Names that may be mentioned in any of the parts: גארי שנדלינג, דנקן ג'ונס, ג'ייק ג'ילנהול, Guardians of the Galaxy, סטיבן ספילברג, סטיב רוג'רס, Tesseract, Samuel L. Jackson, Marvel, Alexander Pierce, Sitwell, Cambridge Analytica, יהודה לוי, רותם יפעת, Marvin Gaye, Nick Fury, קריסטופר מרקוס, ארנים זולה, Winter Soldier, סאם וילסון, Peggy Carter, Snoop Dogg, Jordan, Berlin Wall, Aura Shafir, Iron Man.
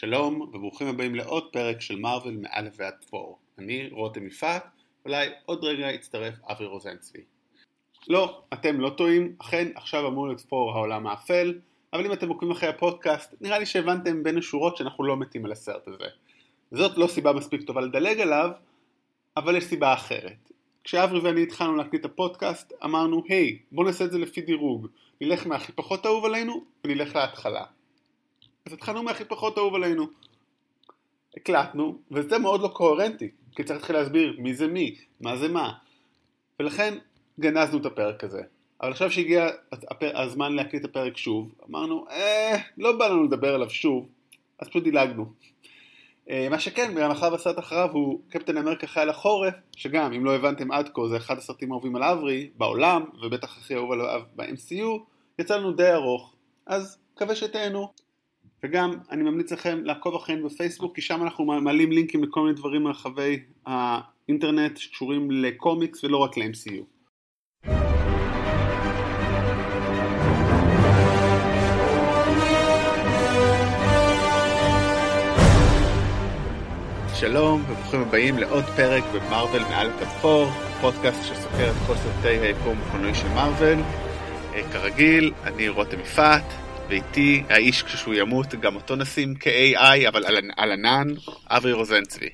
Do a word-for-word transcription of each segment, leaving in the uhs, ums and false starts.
שלום וברוכים הבאים לעוד פרק של מרוול מעל ועד תבור. אני רותם יפעת, אולי עוד רגע יצטרף אברי רוזנצבי. לא, אתם לא טועים, אכן עכשיו אמור לתפור העולם האפל, אבל אם אתם עוקבים אחרי הפודקאסט, נראה לי שהבנתם בין השורות שאנחנו לא מתים על הסרט הזה. זאת לא סיבה מספיק טובה לדלג עליו, אבל יש סיבה אחרת. כשאברי ואני התחלנו להקליט הפודקאסט, אמרנו, היי, hey, בוא נעשה את זה לפי דירוג, נלך מהכי פחות אהוב עלינו ונלך להתחלה. אז התחלנו מהכי פחות אהוב עלינו. הקלטנו, וזה מאוד לא קוהרנטי, כי צריך להתחיל להסביר מי זה מי, מה זה מה. ולכן גנזנו את הפרק הזה. אבל עכשיו שהגיע הזמן להקליט את הפרק שוב, אמרנו, אה, לא בא לנו לדבר עליו שוב, אז פשוט דילגנו. מה שכן, מהמחר בסרט אחריו הוא קפטן אמריקה חייל החורף, שגם, אם לא הבנתם עד כה, זה אחד הסרטים האהובים על אברי, בעולם, ובטח הכי אהוב עליו ב-אם סי יו, יצא לנו די ארוך, אז מקווה שתהנו. וגם, אני ממליץ לכם לעקוב אחרינו בפייסבוק, כי שם אנחנו מעלים לינקים לכל מיני דברים מרחבי האינטרנט שקשורים לקומיקס ולא רק ל-אם סי יו. שלום וברוכים הבאים לעוד פרק במרוול מעל פלטפור, פודקאסט שסוקר את כל סרטי היקום הקולנועי של מרוול. כרגיל, אני רותם יפעת, ואיתי האיש כשהוא ימות, גם אותו נשים כ-איי איי, אבל על ענן, אברי רוזנצבי.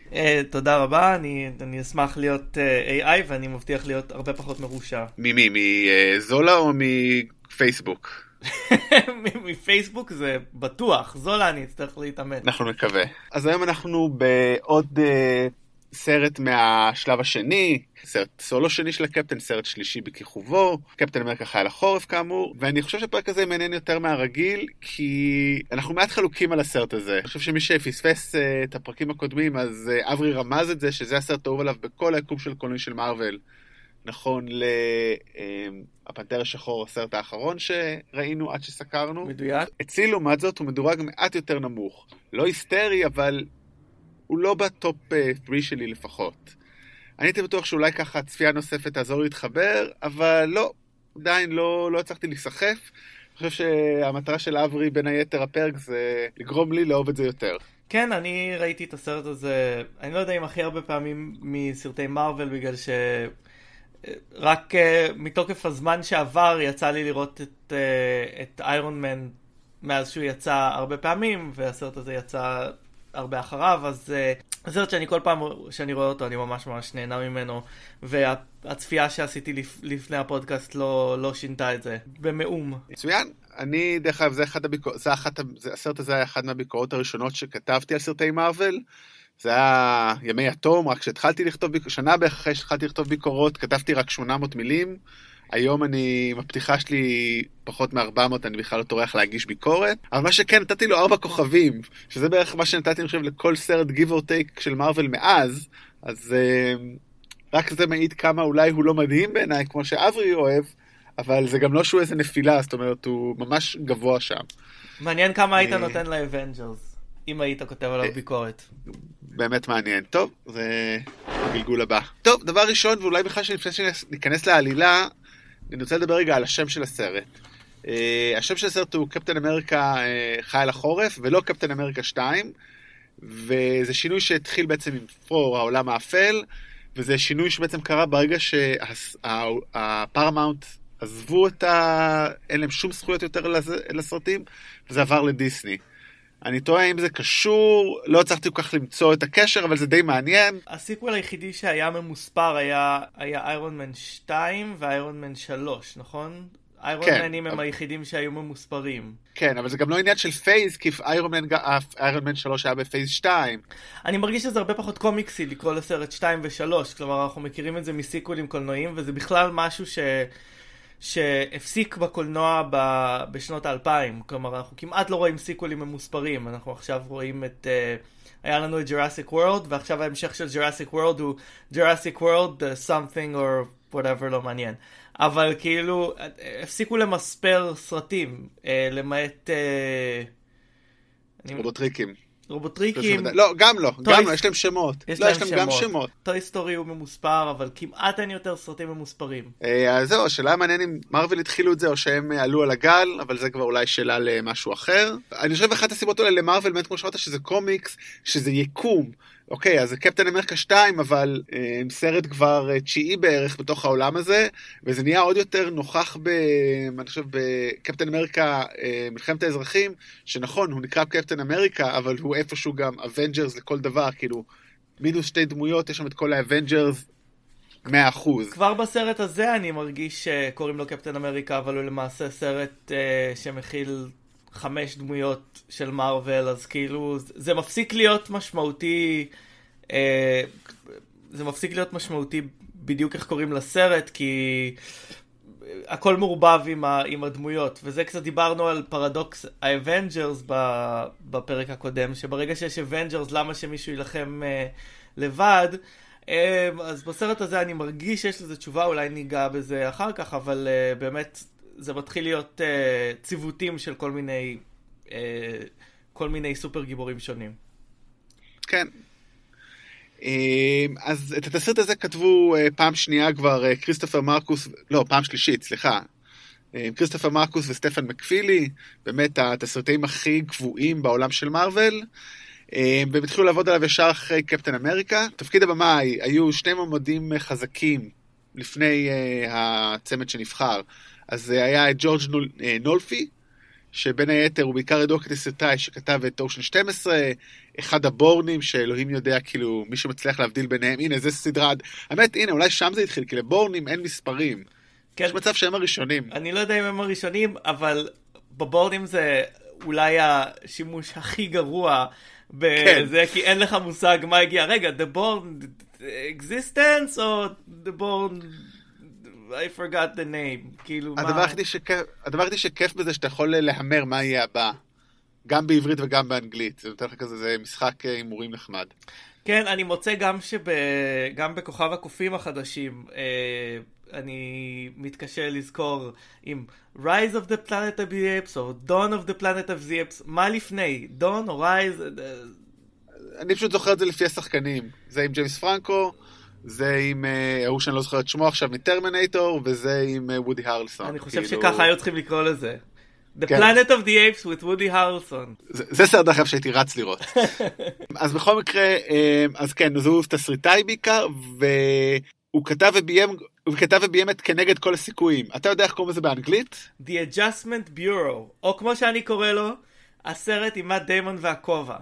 תודה רבה, אני אשמח להיות איי איי ואני מבטיח להיות הרבה פחות מרושע. ממי, מזולה או מפייסבוק? מפייסבוק זה בטוח, זולה אני אצטרך להתאמן. אנחנו מקווה. אז היום אנחנו בעוד uh, סרט מהשלב השני, סרט סולו שני של הקפטן, סרט שלישי בכיכובו, קפטן אמריקה חייל החורף כאמור, ואני חושב שהפרק הזה מעניין יותר מהרגיל, כי אנחנו מעט חלוקים על הסרט הזה. אני חושב שמי שפספס uh, את הפרקים הקודמים, אז uh, אברי רמז את זה, שזה הסרט האהוב עליו בכל היקום של קולנועי של מארוול. נכון לפנתר השחור, הסרט האחרון שראינו עד שסקרנו. מדויק. אצלי לעומת זאת הוא מדורג מעט יותר נמוך. לא היסטרי, אבל הוא לא בטופ שלוש שלי לפחות. אני הייתי בטוח שאולי ככה צפייה נוספת תעזור להתחבר, אבל לא, עדיין לא, לא הצלחתי להיסחף. אני חושב שהמטרה של אברי בין היתר הפרק זה לגרום לי לאהוב את זה יותר. כן, אני ראיתי את הסרט הזה, אני לא יודע אם הכי הרבה פעמים מסרטי מארוול, בגלל ש... רק uh, מתוקף הזמן שעבר יצא לי לראות את, uh, את איירון מן מאז שהוא יצא הרבה פעמים, והסרט הזה יצא הרבה אחריו, אז uh, הסרט שאני כל פעם שאני רואה אותו אני ממש ממש נהנה ממנו, והצפייה שעשיתי לפ, לפני הפודקאסט לא, לא שינתה את זה במאום. מצוין, אני דרך אגב, הסרט הזה היה אחת מהביקורות הראשונות שכתבתי על סרטי מארוול, זה היה ימי התום, רק כשהתחלתי לכתוב, שנה בערך אחרי שהתחלתי לכתוב ביקורות, כתבתי רק שמונה מאות מילים, היום אני, בפתיחה שלי פחות מ-ארבע מאות, אני בכלל לא טורח להגיש ביקורת, אבל מה שכן, נתתי לו ארבע כוכבים, שזה בערך מה שנתתי, אני חושב, לכל סרט give or take של מארוול מאז, אז רק זה מעיד כמה אולי הוא לא מדהים בעיניי, כמו שאברי אוהב, אבל זה גם לא שהוא איזה נפילה, זאת אומרת, הוא ממש גבוה שם. מעניין כמה היית נותן לאבנג'רס. אם היית כותב עליו ביקורת. באמת מעניין. טוב, זה הגלגול הבא. טוב, דבר ראשון, ואולי בכלל לפני שניכנס לעלילה, אני רוצה לדבר רגע על השם של הסרט. השם של הסרט הוא קפטן אמריקה חייל החורף, ולא קפטן אמריקה שתיים, וזה שינוי שהתחיל בעצם עם פור, העולם האפל, וזה שינוי שבעצם קרה ברגע שהפרמאונט עזבו את ה... אין להם שום זכויות יותר לסרטים, וזה עבר לדיסני. אני טועה אם זה קשור, לא הצלחתי כל כך למצוא את הקשר, אבל זה די מעניין. הסיקוול היחידי שהיה ממוספר היה, היה איירון מן שתיים ואיירון מן שלוש, נכון? איירון כן, מנים הם אבל... היחידים שהיו ממוספרים. כן, אבל זה גם לא עניין של פייז, כי איירון מן, איירון מן שלוש היה בפייז שתיים. אני מרגיש שזה הרבה פחות קומיקסי לקרוא לסרט שתיים ושלוש, כלומר אנחנו מכירים את זה מסיקוולים קולנועיים, וזה בכלל משהו ש... שהפסיק בקולנוע ב... בשנות האלפיים, כלומר אנחנו כמעט לא רואים סיקוולים ממוספרים, אנחנו עכשיו רואים את, uh, היה לנו את Jurassic World, ועכשיו ההמשך של Jurassic World הוא Jurassic World uh, something or whatever, לא מעניין, אבל כאילו הפסיקו למספר סרטים, uh, למעט uh, אני... רובות ריקים רובוטריקים. לא, גם לא, גם לא, יש להם שמות. יש להם גם שמות. טוי סטורי הוא ממוספר, אבל כמעט אין יותר סרטים ממוספרים. אז זהו, השאלה מעניין אם מרוול התחילו את זה, או שהם עלו על הגל, אבל זה כבר אולי שאלה למשהו אחר. אני חושב אחת הסיבות אולי למרוול, באמת כמו שאמרת, שזה קומיקס, שזה יקום. אוקיי, אז קפטן אמריקה שתיים, אבל הם סרט כבר תשיעי בערך בתוך העולם הזה, וזה נהיה עוד יותר נוכח ב... אני חושב בקפטן אמריקה מלחמת האזרחים, שנכון, הוא נקרא קפטן אמריקה, אבל הוא איפשהו גם אבנג'רס לכל דבר, כאילו, מינוס שתי דמויות, יש שם את כל האבנג'רס מאה אחוז. כבר בסרט הזה אני מרגיש שקוראים לו קפטן אמריקה, אבל הוא למעשה סרט שמכיל... חמש דמויות של מארוול, אז כאילו, זה מפסיק להיות משמעותי, אה, זה מפסיק להיות משמעותי בדיוק איך קוראים לסרט, כי הכל מורבב עם, ה, עם הדמויות, וזה קצת דיברנו על פרדוקס האבנג'רס בפרק הקודם, שברגע שיש אבנג'רס, למה שמישהו ילחם אה, לבד, אה, אז בסרט הזה אני מרגיש שיש לזה תשובה, אולי ניגע בזה אחר כך, אבל אה, באמת... זה מתחיל להיות uh, ציוותים של כל מיני uh, כל מיני סופר גיבורים שונים. כן. אז את התסריט הזה כתבו uh, פעם שנייה כבר uh, קריסטופר מרקוס, לא, פעם שלישית, סליחה. Uh, קריסטופר מרקוס וסטפן מקפילי, באמת התסריטים הכי קבועים בעולם של מארוול. והם התחילו לעבוד עליו ישר אחרי קפטן אמריקה. תפקיד הבמה היו שני מועמדים חזקים לפני uh, הצמד שנבחר. אז היה את ג'ורג' נולפי, שבין היתר הוא בעיקר ידוע כתסריטאי שכתב את אושן שתים עשרה, אחד הבורנים שאלוהים יודע, כאילו, מישהו מצליח להבדיל ביניהם, הנה, זה סדרה, האמת, הנה, אולי שם זה התחיל, כי לבורנים אין מספרים. כן. יש מצב שהם הראשונים. אני לא יודע אם הם הראשונים, אבל בבורנים זה אולי השימוש הכי גרוע בזה, כן. כי אין לך מושג מה הגיע. רגע, The Bourne Existence או The Bourne... I forgot the name. כאילו, הדבר הכי שכיף בזה שאתה יכול להמר מה יהיה הבא, גם בעברית וגם באנגלית. זה נותן לך כזה, זה משחק אימורים נחמד. כן, אני מוצא גם שגם בכוכב הקופים החדשים, אני מתקשה לזכור אם Rise of the Planet of the Apes או Dawn of the Planet of the Apes, מה לפני? Dawn או Rise? אני פשוט זוכר את זה לפי השחקנים. זה עם ג'יימס פרנקו, זה עם, הוא שאני לא זוכר את שמו עכשיו, מטרמינטור, וזה עם וודי הרלסון. אני חושב שככה היו צריכים לקרוא לזה. The Planet of the Apes with Woody Harrelson. זה סרט אחר שהייתי רץ לראות. אז בכל מקרה, אז כן, הוא תסריטאי בעיקר, והוא כתב וביים את כנגד כל הסיכויים. אתה יודע איך קוראים לזה באנגלית? The Adjustment Bureau, או כמו שאני קורא לו, הסרט עם מאט דיימון והכובע.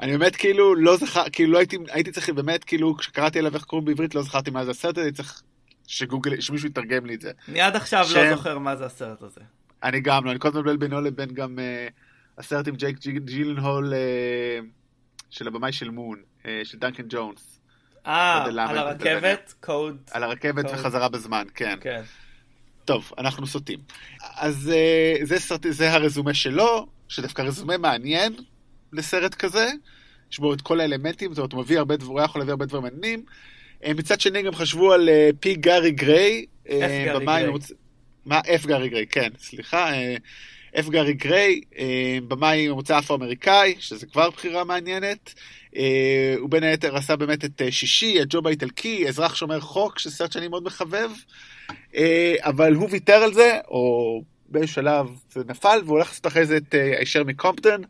אני באמת כאילו לא זכר, כאילו לא הייתי, הייתי צריך באמת, כאילו כשקראתי אליו איך קוראים בעברית, לא זכרתי מה זה הסרט הזה, צריך שגוגל, שמישהו יתרגם לי את זה. אני עד עכשיו שם, לא זוכר מה זה הסרט הזה. אני גם לא, אני כל הזמן בל בינו לבין גם uh, הסרט עם ג'ייק ג'ילנהול, uh, של הבמאי של מון, uh, של דנקן ג'ונס. אה, על הרכבת, קוד. על הרכבת code. וחזרה בזמן, כן. כן. טוב, אנחנו סוטים. אז uh, זה, סרט, זה הרזומה שלו, שדווקא רזומה מעניין, לסרט כזה, יש בו את כל האלמנטים, זאת אומרת, הוא מביא הרבה דבורי, יכול להביא הרבה דברים מעניינים. מצד שני גם חשבו על פי גארי גריי. F גארי גריי. מה? F גארי גריי, כן, סליחה. F גארי גריי, במאי ממוצא אפרו-אמריקאי, שזה כבר בחירה מעניינת. הוא בין היתר עשה באמת את שישי, את ג'וב האיטלקי, אזרח שומר חוק, שזה סרט שאני מאוד מחבב. אבל הוא ויתר על זה, או בשלב זה נפל, והוא הולך לעשות אחרי זה את הישר מקומפטון,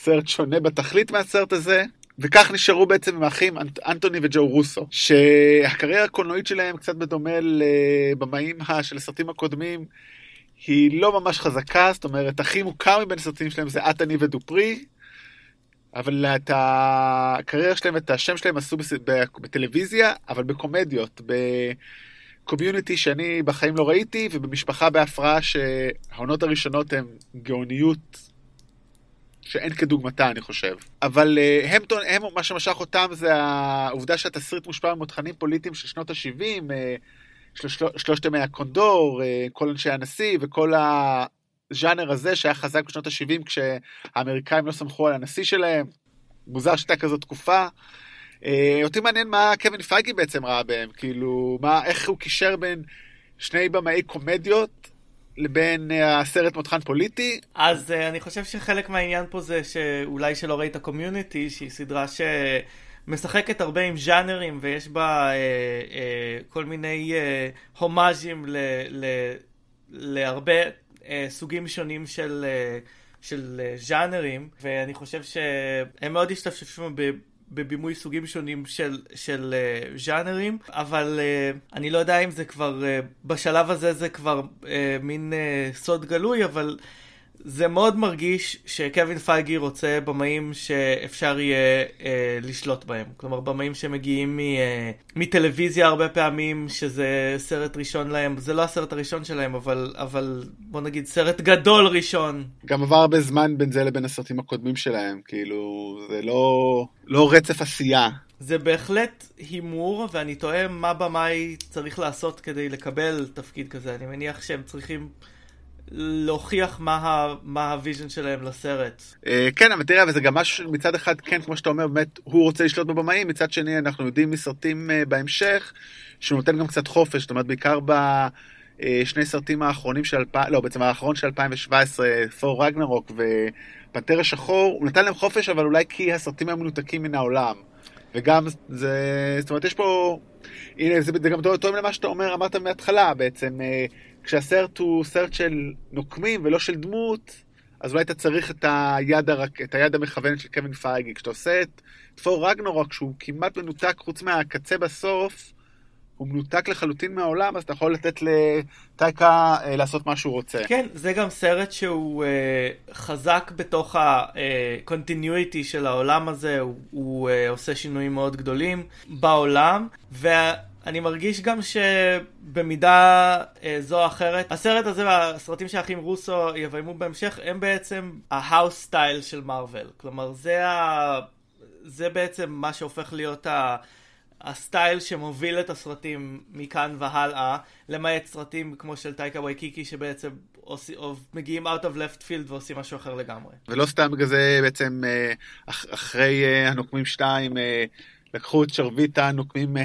סרט שונה בתכלית מהסרט הזה, וכך נשארו בעצם עם האחים אנטוני וג'ו רוסו, שהקריירה הקולנועית שלהם קצת בדומה לבמאים של הסרטים הקודמים, היא לא ממש חזקה, זאת אומרת, הכי מוכר מבין הסרטים שלהם זה אטני ודופרי, אבל את הקריירה שלהם, את השם שלהם עשו בטלוויזיה, אבל בקומדיות, בקומיוניטי שאני בחיים לא ראיתי, ובמשפחה בהפרעה שהעונות הראשונות הן גאוניות, שאין כדוגמתה, אני חושב. אבל uh, הם, הם, מה שמשך אותם זה העובדה שהתסריט מושפע ממותחנים פוליטיים של שנות ה-שבעים, uh, שלוש, שלושת ימי הקונדור, uh, כל אנשי הנשיא, וכל הז'אנר הזה שהיה חזק בשנות ה-שבעים, כשהאמריקאים לא סמכו על הנשיא שלהם. מוזר שהייתה כזאת תקופה. Uh, אותי מעניין מה קווין פייגי בעצם ראה בהם, כאילו, מה, איך הוא קישר בין שני במאי קומדיות, לבין הסרט מותחן פוליטי. אז אני חושב שחלק מהעניין פה זה שאולי שלא ראית הקומיוניטי, שהיא סדרה שמשחקת הרבה עם ז'אנרים, ויש בה אה, אה, כל מיני אה, הומאז'ים ל, ל, להרבה אה, סוגים שונים של, אה, של אה, ז'אנרים, ואני חושב שהם מאוד השתפשפו ב... בבימוי סוגים שונים של, של uh, ז'אנרים, אבל uh, אני לא יודע אם זה כבר, uh, בשלב הזה זה כבר uh, מין uh, סוד גלוי, אבל זה מאוד מרגיש שקווין פייגי רוצה במאים שאפשר יהיה uh, לשלוט בהם. כלומר, במאים שמגיעים מ, uh, מטלוויזיה הרבה פעמים, שזה סרט ראשון להם, זה לא הסרט הראשון שלהם, אבל, אבל בוא נגיד סרט גדול ראשון. גם עבר הרבה זמן בין זה לבין הסרטים הקודמים שלהם, כאילו זה לא... לא רצף עשייה. זה בהחלט הימור, ואני תוהה מה במאי צריך לעשות כדי לקבל תפקיד כזה. אני מניח שהם צריכים להוכיח מה הוויז'ן שלהם לסרט. כן, אבל תראה, וזה גם משהו מצד אחד, כן, כמו שאתה אומר, באמת הוא רוצה לשלוט בבמאים, מצד שני אנחנו יודעים מסרטים בהמשך, שנותן גם קצת חופש, זאת אומרת, בעיקר בשני סרטים האחרונים של, לא, בעצם האחרון של אלפיים שבע עשרה, תור רגנרוק ופנתר השחור, הוא נתן להם חופש, אבל אולי כי הסרטים הם מנותקים מן העולם. וגם זה, זאת אומרת, יש פה, הנה, זה גם טוב למה שאתה אומר, אמרת מההתחלה בעצם, כשהסרט הוא סרט של נוקמים ולא של דמות, אז אולי אתה צריך את היד, הרק, את היד המכוונת של קווין פייגי. כשאתה עושה את תור רגנרוק, שהוא כמעט מנותק, חוץ מהקצה בסוף, הוא מנותק לחלוטין מהעולם, אז אתה יכול לתת לטייקה אה, לעשות מה שהוא רוצה. כן, זה גם סרט שהוא אה, חזק בתוך ה-continuity אה, של העולם הזה, הוא, הוא אה, עושה שינויים מאוד גדולים בעולם, ואני מרגיש גם שבמידה אה, זו או אחרת, הסרט הזה והסרטים שהאחים רוסו יביימו בהמשך, הם בעצם ההאוס סטייל של מארוול. כלומר, זה, ה... זה בעצם מה שהופך להיות ה... הסטייל שמוביל את הסרטים מכאן והלאה, למעט סרטים כמו של טייקה וייטיטי שבעצם עוש... מגיעים out of left field ועושים משהו אחר לגמרי. ולא סתם בגלל זה בעצם אח... אחרי הנוקמים שתיים לקחו את שרביט הנוקמים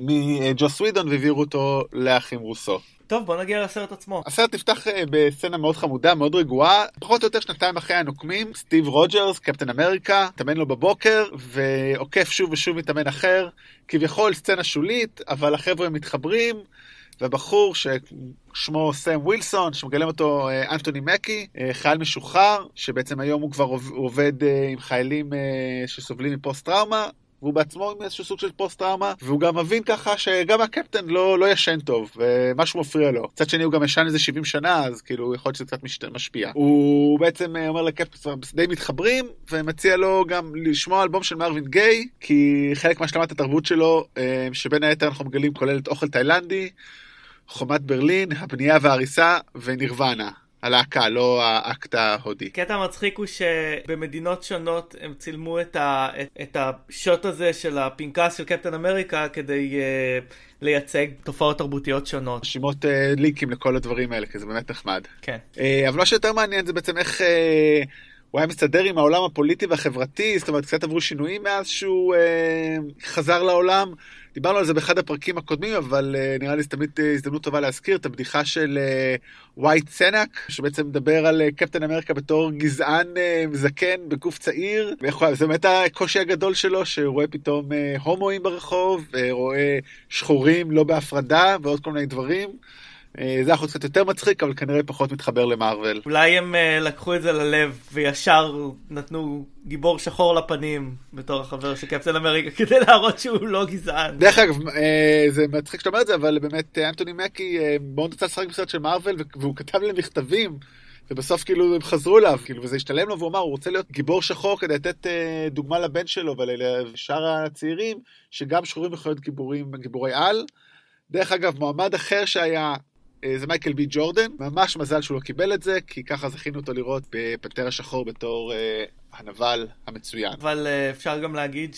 מג'וס ווידון והעבירו אותו לאחים רוסו. טוב, בוא נגיע לסרט עצמו. הסרט נפתח בסצנה מאוד חמודה, מאוד רגועה. פחות או יותר שנתיים אחרי הנוקמים, סטיב רוג'רס, קפטן אמריקה, מתאמן לו בבוקר, ועוקף שוב ושוב מתאמן אחר. כביכול סצנה שולית, אבל החבר'ה מתחברים, והבחור ששמו סם ווילסון, שמגלם אותו אנטוני מקי, חייל משוחרר, שבעצם היום הוא כבר עובד עם חיילים שסובלים מפוסט טראומה, והוא בעצמו עם איזשהו סוג של פוסט-טראומה, והוא גם מבין ככה שגם הקפטן לא, לא ישן טוב, ומשהו מפריע לו. קצת שני, הוא גם ישן איזה שבעים שנה, אז כאילו יכול להיות שזה קצת משפיע. הוא בעצם אומר לקפטן, די מתחברים, ומציע לו גם לשמוע אלבום של מרווין גיי, כי חלק מהשלמת התרבות שלו, שבין היתר אנחנו מגלים כוללת אוכל תאילנדי, חומת ברלין, הבנייה וההריסה, ונירוונה. הלהקה, לא האקט ההודי. קטע מצחיק הוא שבמדינות שונות הם צילמו את, ה, את, את השוט הזה של הפנקס של קפטן אמריקה כדי uh, לייצג תופעות תרבותיות שונות. שימות uh, ליקים לכל הדברים האלה, כי זה באמת נחמד. כן. Uh, אבל מה שיותר מעניין זה בעצם איך uh, הוא היה מסתדר עם העולם הפוליטי והחברתי, זאת אומרת, קצת עברו שינויים מאז שהוא uh, חזר לעולם. דיברנו על זה באחד הפרקים הקודמים, אבל uh, נראה לי תמיד uh, הזדמנות טובה להזכיר את הבדיחה של ווייט uh, סנק, שבעצם מדבר על uh, קפטן אמריקה בתור גזען uh, מזקן בגוף צעיר, וזה באמת הקושי הגדול שלו, שרואה פתאום uh, הומואים ברחוב, uh, רואה שחורים לא בהפרדה ועוד כל מיני דברים. זה היה קצת יותר מצחיק, אבל כנראה פחות מתחבר למארוול. אולי הם uh, לקחו את זה ללב, וישר נתנו גיבור שחור לפנים, בתור החבר של קפטן אמריקה, כדי להראות שהוא לא גזען. דרך אגב, uh, זה מצחיק שאתה אומר את זה, אבל באמת, אנטוני מקי uh, מאוד רצה לשחק בסרט של מארוול, והוא כתב להם מכתבים, ובסוף כאילו הם חזרו אליו, כאילו, וזה השתלם לו, והוא אמר, הוא רוצה להיות גיבור שחור, כדי לתת uh, דוגמה לבן שלו, ולשאר הצעירים, שגם שחורים יכולים להיות גיבורים, גיבורי על. דרך אגב, מועמד אחר שהיה זה מייקל בי ג'ורדן, ממש מזל שהוא לא קיבל את זה, כי ככה זכינו אותו לראות בפנתר השחור בתור אה, הנבל המצוין. אבל אה, אפשר גם להגיד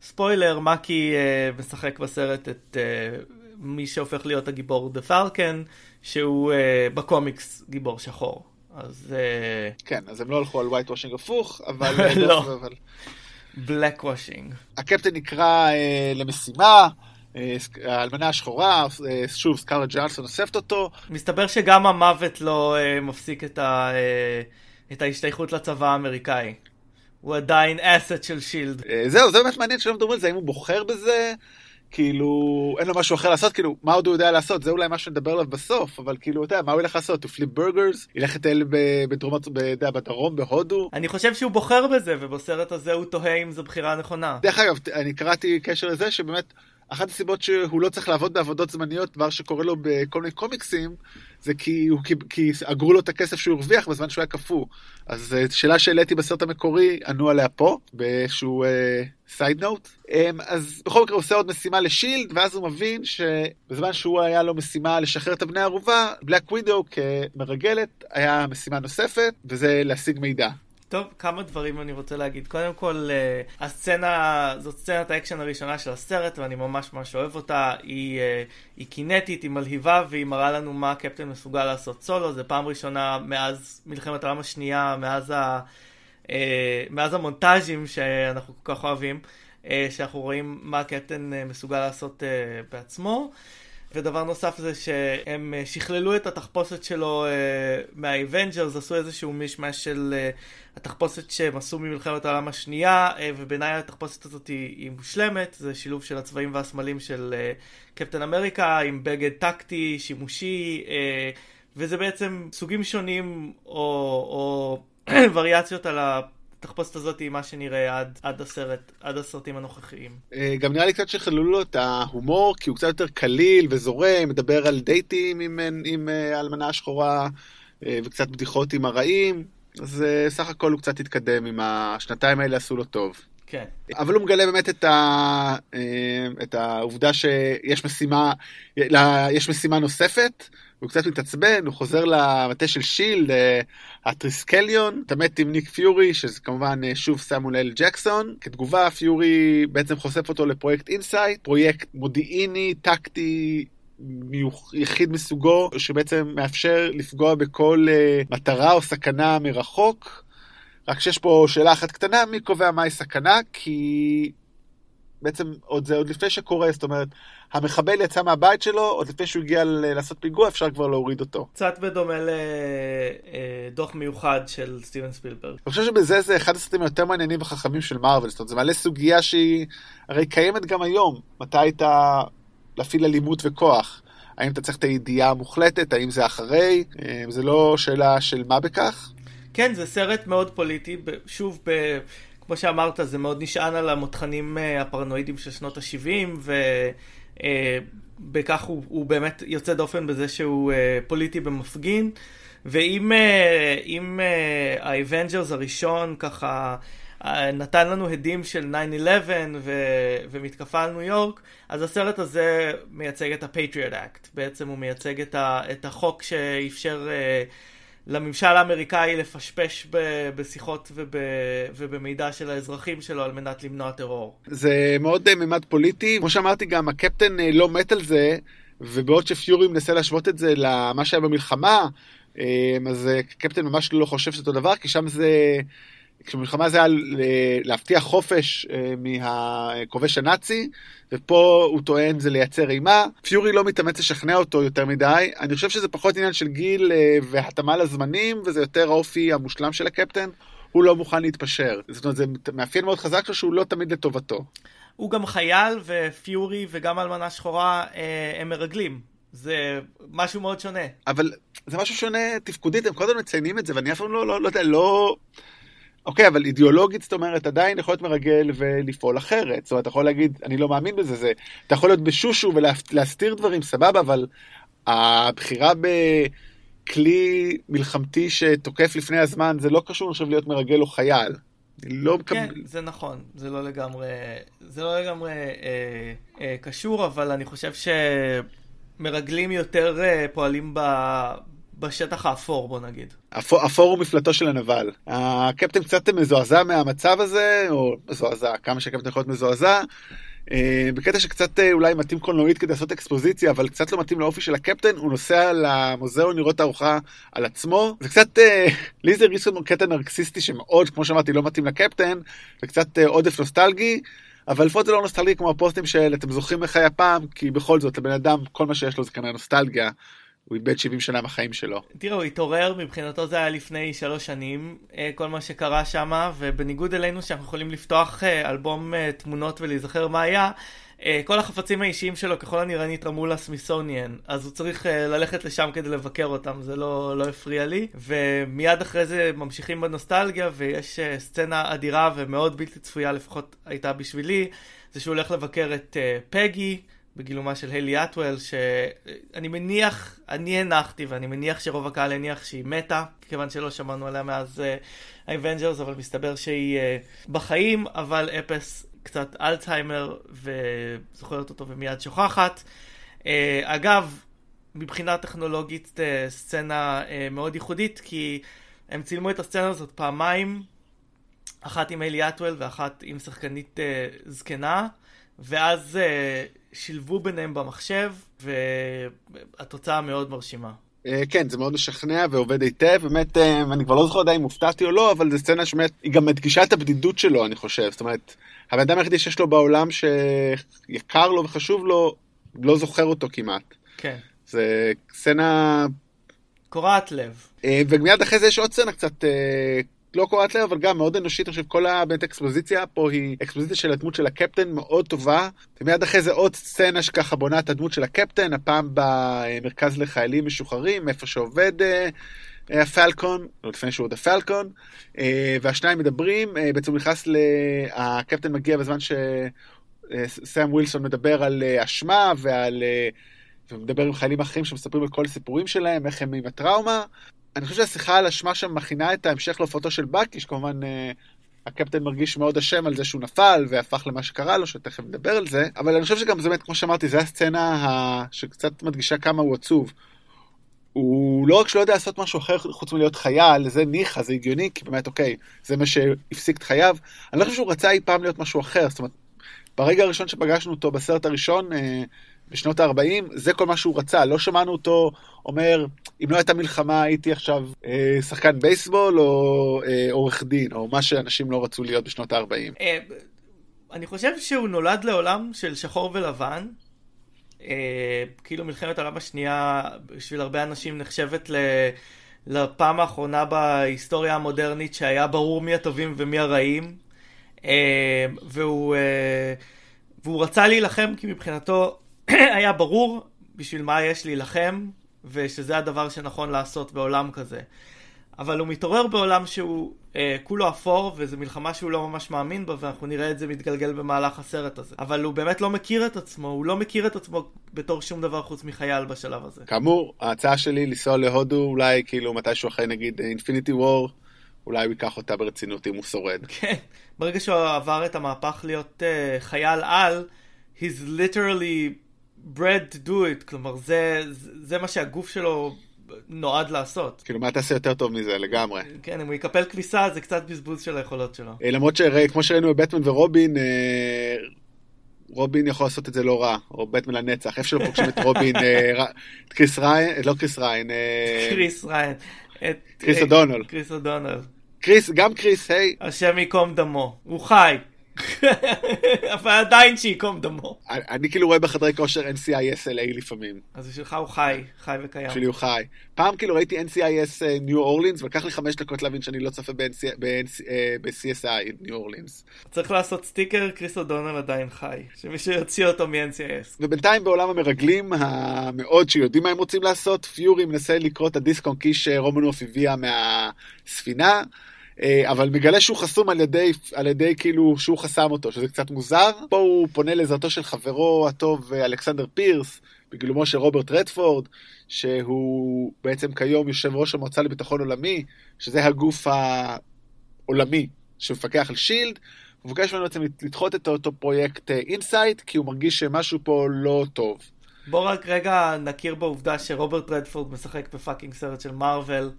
שספוילר, מקי אה, משחק בסרט את אה, מי שהופך להיות הגיבור דה פלקן, שהוא אה, בקומיקס גיבור שחור. אז אה... כן, אז הם לא הלכו על ווייט וושינג הפוך, אבל... לא, בלק וושינג. הקפטן נקרא אה, למשימה, האלמנה השחורה, שוב, סקארלט ג'והנסון אוספת אותו. מסתבר שגם המוות לא מפסיק את ההשתייכות לצבא האמריקאי. הוא עדיין אסט של שילד. זהו, זה באמת מעניין שלא מדברים על זה, האם הוא בוחר בזה, כאילו, אין לו משהו אחר לעשות, כאילו, מה עוד הוא יודע לעשות? זה אולי מה שנדבר עליו בסוף, אבל כאילו, אתה יודע, מה הוא ילך לעשות? הוא פליפ ברגרס? ילך לטייל בדרום, בהודו? אני חושב שהוא בוחר בזה, ובסרט הזה הוא תוהה אם זו בחירה נכונה. דרך אגב, אני קראתי קשר לזה שבאמת, אחת הסיבות שהוא לא צריך לעבוד בעבודות זמניות, דבר שקורה לו בכל מיני קומיקסים, זה כי, כי, כי אגרו לו את הכסף שהוא הרוויח בזמן שהוא היה כפו. אז שאלה שהעליתי בסרט המקורי, ענו עליה פה, באיזשהו סייד נוט. אז בכל מקרה הוא עושה עוד משימה לשילד, ואז הוא מבין שבזמן שהוא היה לו משימה לשחרר את הבני הערובה, בלאק ווידו כמרגלת היה משימה נוספת, וזה להשיג מידע. טוב, כמה דברים אני רוצה להגיד. קודם כל, הסצנה, זאת סצנת האקשן הראשונה של הסרט, ואני ממש ממש אוהב אותה. היא, היא קינטית, היא מלהיבה, והיא מראה לנו מה הקפטן מסוגל לעשות סולו. זה פעם ראשונה מאז מלחמת העולם השנייה, מאז, ה, מאז המונטאז'ים שאנחנו כל כך אוהבים, שאנחנו רואים מה הקפטן מסוגל לעשות בעצמו. ודבר נוסף זה שהם שכללו את התחפושת שלו מהאבנג'רס, עשו איזשהו משמש של התחפושת שהם עשו ממלחמת העולם השנייה, ובעיניי התחפושת הזאת היא מושלמת, זה שילוב של הצבעים והסמלים של קפטן אמריקה, עם בגד טקטי, שימושי, וזה בעצם סוגים שונים או, או וריאציות על ה... התחפושת הזאת היא מה שנראה עד, עד הסרט, עד הסרטים הנוכחיים. גם נראה לי קצת שחללו לו את ההומור, כי הוא קצת יותר קליל וזורם, מדבר על דייטים עם, עם האלמנה השחורה, וקצת בדיחות עם הרעים, אז סך הכל הוא קצת התקדם עם השנתיים האלה, עשו לו טוב. כן. אבל הוא מגלה באמת את, ה, את העובדה שיש משימה, יש משימה נוספת, הוא קצת מתעצבן, הוא חוזר למטה של שילד, הטריסקליון, מתעמת עם ניק פיורי, שזה כמובן שוב סמואל אל ג'קסון. כתגובה, פיורי בעצם חושף אותו לפרויקט אינסייט, פרויקט מודיעיני, טקטי, יחיד מסוגו, שבעצם מאפשר לפגוע בכל מטרה או סכנה מרחוק. רק שיש פה שאלה אחת קטנה, מי קובע מהי סכנה? כי... בעצם עוד זה עוד לפני שקורה, זאת אומרת, המחבל יצא מהבית שלו, עוד לפני שהוא הגיע לעשות פיגוע, אפשר כבר להוריד אותו. קצת בדומה לדוח מיוחד של סטיבן ספילברג. אני חושב שבזה זה אחד הסרטים היותר מעניינים וחכמים של מארוול, זאת אומרת, זה מעלה סוגיה שהיא הרי קיימת גם היום, מתי הייתה להפעיל אלימות וכוח, האם אתה צריך את הידיעה המוחלטת, האם זה אחרי, זה לא שאלה של מה בכך? כן, זה סרט מאוד פוליטי, שוב ב... כמו שאמרת, זה מאוד נשען על המותחנים הפרנואידים של שנות ה-שבעים, ובכך הוא, הוא באמת יוצא דופן בזה שהוא פוליטי במפגין, ואם האבנג'רס הראשון ככה נתן לנו הדים של ניין אלבן ו, ומתקפה על ניו יורק, אז הסרט הזה מייצג את ה-Patriot Act, בעצם הוא מייצג את, ה, את החוק שאפשר... לממשל האמריקאי לפשפש ב- בשיחות וב- ובמידע של האזרחים שלו על מנת למנוע טרור. זה מאוד מימד פוליטי. כמו שאמרתי גם, הקפטן לא מת על זה, ובעוד שפיורי מנסה להשוות את זה למה שהיה במלחמה, אז הקפטן ממש לא חושב שזה אותו דבר, כי שם זה... כשמלחמה זה היה להבטיח חופש מהכובש הנאצי, ופה הוא טוען זה לייצר אימה. פיורי לא מתאמץ לשכנע אותו יותר מדי. אני חושב שזה פחות עניין של גיל והתאמה לזמנים, וזה יותר האופי המושלם של הקפטן. הוא לא מוכן להתפשר. זאת אומרת, זה מאפיין מאוד חזק שלו שהוא לא תמיד לטובתו. הוא גם חייל, ופיורי וגם אלמנה שחורה הם מרגלים. זה משהו מאוד שונה. אבל זה משהו שונה תפקודית, הם קודם מציינים את זה, ואני אפילו לא, לא, לא, לא, לא... אוקיי, אבל אידיאולוגית, זאת אומרת, עדיין יכול להיות מרגל ולפעול אחרת. זאת אומרת, אתה יכול להגיד, אני לא מאמין בזה, זה, אתה יכול להיות בשושו ולהסתיר דברים, סבבה, אבל הבחירה בכלי מלחמתי שתוקף לפני הזמן, זה לא קשור עכשיו להיות מרגל או חייל. לא כן, מקב... זה נכון, זה לא לגמרי, זה לא לגמרי אה, אה, קשור, אבל אני חושב שמרגלים יותר אה, פועלים ב... בשטח האפור, בוא נגיד. אפור, אפור הוא מפלטו של הנבל. הקפטן קצת מזועזע מהמצב הזה, או מזועזע, כמה שהקפטן יכול להיות מזועזע, בקטע שקצת אולי מתאים קולנועית כדי לעשות אקספוזיציה, אבל קצת לא מתאים לאופי של הקפטן, הוא נוסע למוזיאון לראות את הארוחה על עצמו. זה קצת, לי זה ריסון קטע נרקסיסטי שמאוד, כמו שאמרתי, לא מתאים לקפטן, וקצת עודף נוסטלגי, אבל לפחות זה לא נוסטלגי כמו הפוסטים של אתם זוכרים איך היה פעם, כי בכל זאת לבן אדם כל מה שיש לו זה כנראה נוסטלגיה, הוא איבד שבעים שנה מהחיים שלו. תראו, הוא התעורר, מבחינתו זה היה לפני שלוש שנים, כל מה שקרה שמה, ובניגוד אלינו שאנחנו יכולים לפתוח אלבום תמונות ולהיזכר מה היה, כל החפצים האישיים שלו ככל הנראה נתרמו לסמיסוניאן, אז הוא צריך ללכת לשם כדי לבקר אותם, זה לא, לא הפריע לי, ומיד אחרי זה ממשיכים בנוסטלגיה, ויש סצנה אדירה ומאוד בלתי צפויה, לפחות הייתה בשבילי, זה שהוא הולך לבקר את פגי, בגילומה של היילי אטוול, שאני מניח, אני הנחתי ואני מניח שרוב הקהל הניח שהיא מתה, כיוון שלא שמענו עליה מאז Avengers, אבל מסתבר שהיא בחיים, אבל אפס קצת אלצהיימר וזוכרת אותו ומיד שוכחת. אגב, מבחינה טכנולוגית סצנה מאוד ייחודית, כי הם צילמו את הסצנה הזאת פעמיים, אחת עם היילי אטוול ואחת עם שחקנית זקנה, ואז שילבו ביניהם במחשב, והתוצאה מאוד מרשימה. כן, זה מאוד משכנע ועובד היטב, באמת, אני כבר לא זוכר עדיין אם הופתעתי או לא, אבל זו סצנה שהיא גם מדגישה את הבדידות שלו, אני חושב. זאת אומרת, הבן אדם היחידי שיש לו בעולם שיקר לו וחשוב לו, לא זוכר אותו כמעט. כן. זה סצנה... קורעת לב. ומיד אחרי זה יש עוד סצנה קצת... לא קוראת לב, אבל גם מאוד אנושית. אני חושב, כל האקספוזיציה פה היא אקספוזיציה של הדמות של הקפטן מאוד טובה. ומיד אחרי זה עוד סצנה שככה בונה את הדמות של הקפטן, הפעם במרכז לחיילים משוחררים, איפה שעובד הפלקון, לא לפני שהוא עוד הפלקון, והשניים מדברים, בעצם נכנס ל... הקפטן מגיע בזמן שסם ווילסון מדבר על אשמה ועל... ומדבר עם חיילים אחרים שמספרים על כל הסיפורים שלהם, איך הם עם הטראומה. אני חושב שהשיחה על אשמה שם מכינה את ההמשך להופעתו של בקי, שכמובן אה, הקפטן מרגיש מאוד אשם על זה שהוא נפל, והפך למה שקרה לו, שתכף נדבר על זה, אבל אני חושב שגם זה באמת, כמו שאמרתי, זה הסצנה ה... שקצת מדגישה כמה הוא עצוב. הוא לא רק שלא יודע לעשות משהו אחר חוץ מלהיות חייל, זה ניחה, זה הגיוני, כי באמת אוקיי, זה מה שהפסיק את חייו, אני לא חושב שהוא רצה אי פעם להיות משהו אחר, זאת אומרת, ברגע הראשון שפגשנו אותו בסרט הראשון, אה, בשנות ה-ארבעים, זה כל מה שהוא רצה. לא שמענו אותו אומר, אם לא הייתה מלחמה, הייתי עכשיו אה, שחקן בייסבול או אה, עורך דין, או מה שאנשים לא רצו להיות בשנות ה-ארבעים. אה, אני חושב שהוא נולד לעולם של שחור ולבן. אה, כאילו מלחמת העולם השנייה, בשביל הרבה אנשים נחשבת ל... לפעם האחרונה בהיסטוריה המודרנית, שהיה ברור מי הטובים ומי הרעים. אה, והוא, אה, והוא רצה להילחם, כי מבחינתו, היה ברור בשביל מה יש להילחם, ושזה הדבר שנכון לעשות בעולם כזה. אבל הוא מתעורר בעולם שהוא אה, כולו אפור, וזו מלחמה שהוא לא ממש מאמין בה, ואנחנו נראה את זה מתגלגל במהלך הסרט הזה. אבל הוא באמת לא מכיר את עצמו, הוא לא מכיר את עצמו בתור שום דבר חוץ מחייל בשלב הזה. כאמור, ההצעה שלי לנסוע להודו, אולי כאילו מתישהו אחרי נגיד אינפיניטי וור, אולי הוא ייקח אותה ברצינות אם הוא שורד. כן, ברגע שהוא עבר את המהפך להיות אה, חייל על, he's literally... bread to do it, כלומר זה, זה מה שהגוף שלו נועד לעשות. כאילו מה תעשה יותר טוב מזה לגמרי. כן, אם הוא יקפל כביסה זה קצת בזבוז של היכולות שלו. למרות שכמו שראינו בבטמן ורובין, רובין יכול לעשות את זה לא רע, או בטמן לנצח, איפה שלא פוגשים את רובין, את קריס ריין, לא קריס ריין, קריס ריין, קריס אודונל. קריס אודונל. קריס, גם קריס, היי. השם יקום דמו, הוא חי. אבל עדיין שיקום דמו. אני כאילו רואה בחדרי כושר N C I S L A לפעמים. אז בשבילך הוא חי, חי וקיים. שלי הוא חי. פעם כאילו ראיתי N C I S ניו אורלינס, ולקח לי חמש דקות להבין שאני לא צפה ב-C S I ניו אורלינס. צריך לעשות סטיקר, קריס אודונל עדיין חי, שמישהו יוציא אותו מ-N C I S. ובינתיים בעולם המרגלים המאוד שיודעים מה הם רוצים לעשות, פיורי מנסה לקרוא את הדיסק און-קי שרומנוף הביאה מהספינה, אבל מגלה שהוא חסום על ידי, על ידי כאילו שהוא חסם אותו, שזה קצת מוזר. פה הוא פונה לעזרתו של חברו הטוב אלכסנדר פירס, בגילומו של רוברט רדפורד, שהוא בעצם כיום יושב ראש המועצה לביטחון עולמי, שזה הגוף העולמי שמפקח על שילד. הוא מבקש ממנו בעצם לדחות את אותו פרויקט אינסייט, כי הוא מרגיש שמשהו פה לא טוב. בוא רק רגע נכיר בעובדה שרוברט רדפורד משחק בפאקינג סרט של מרוול,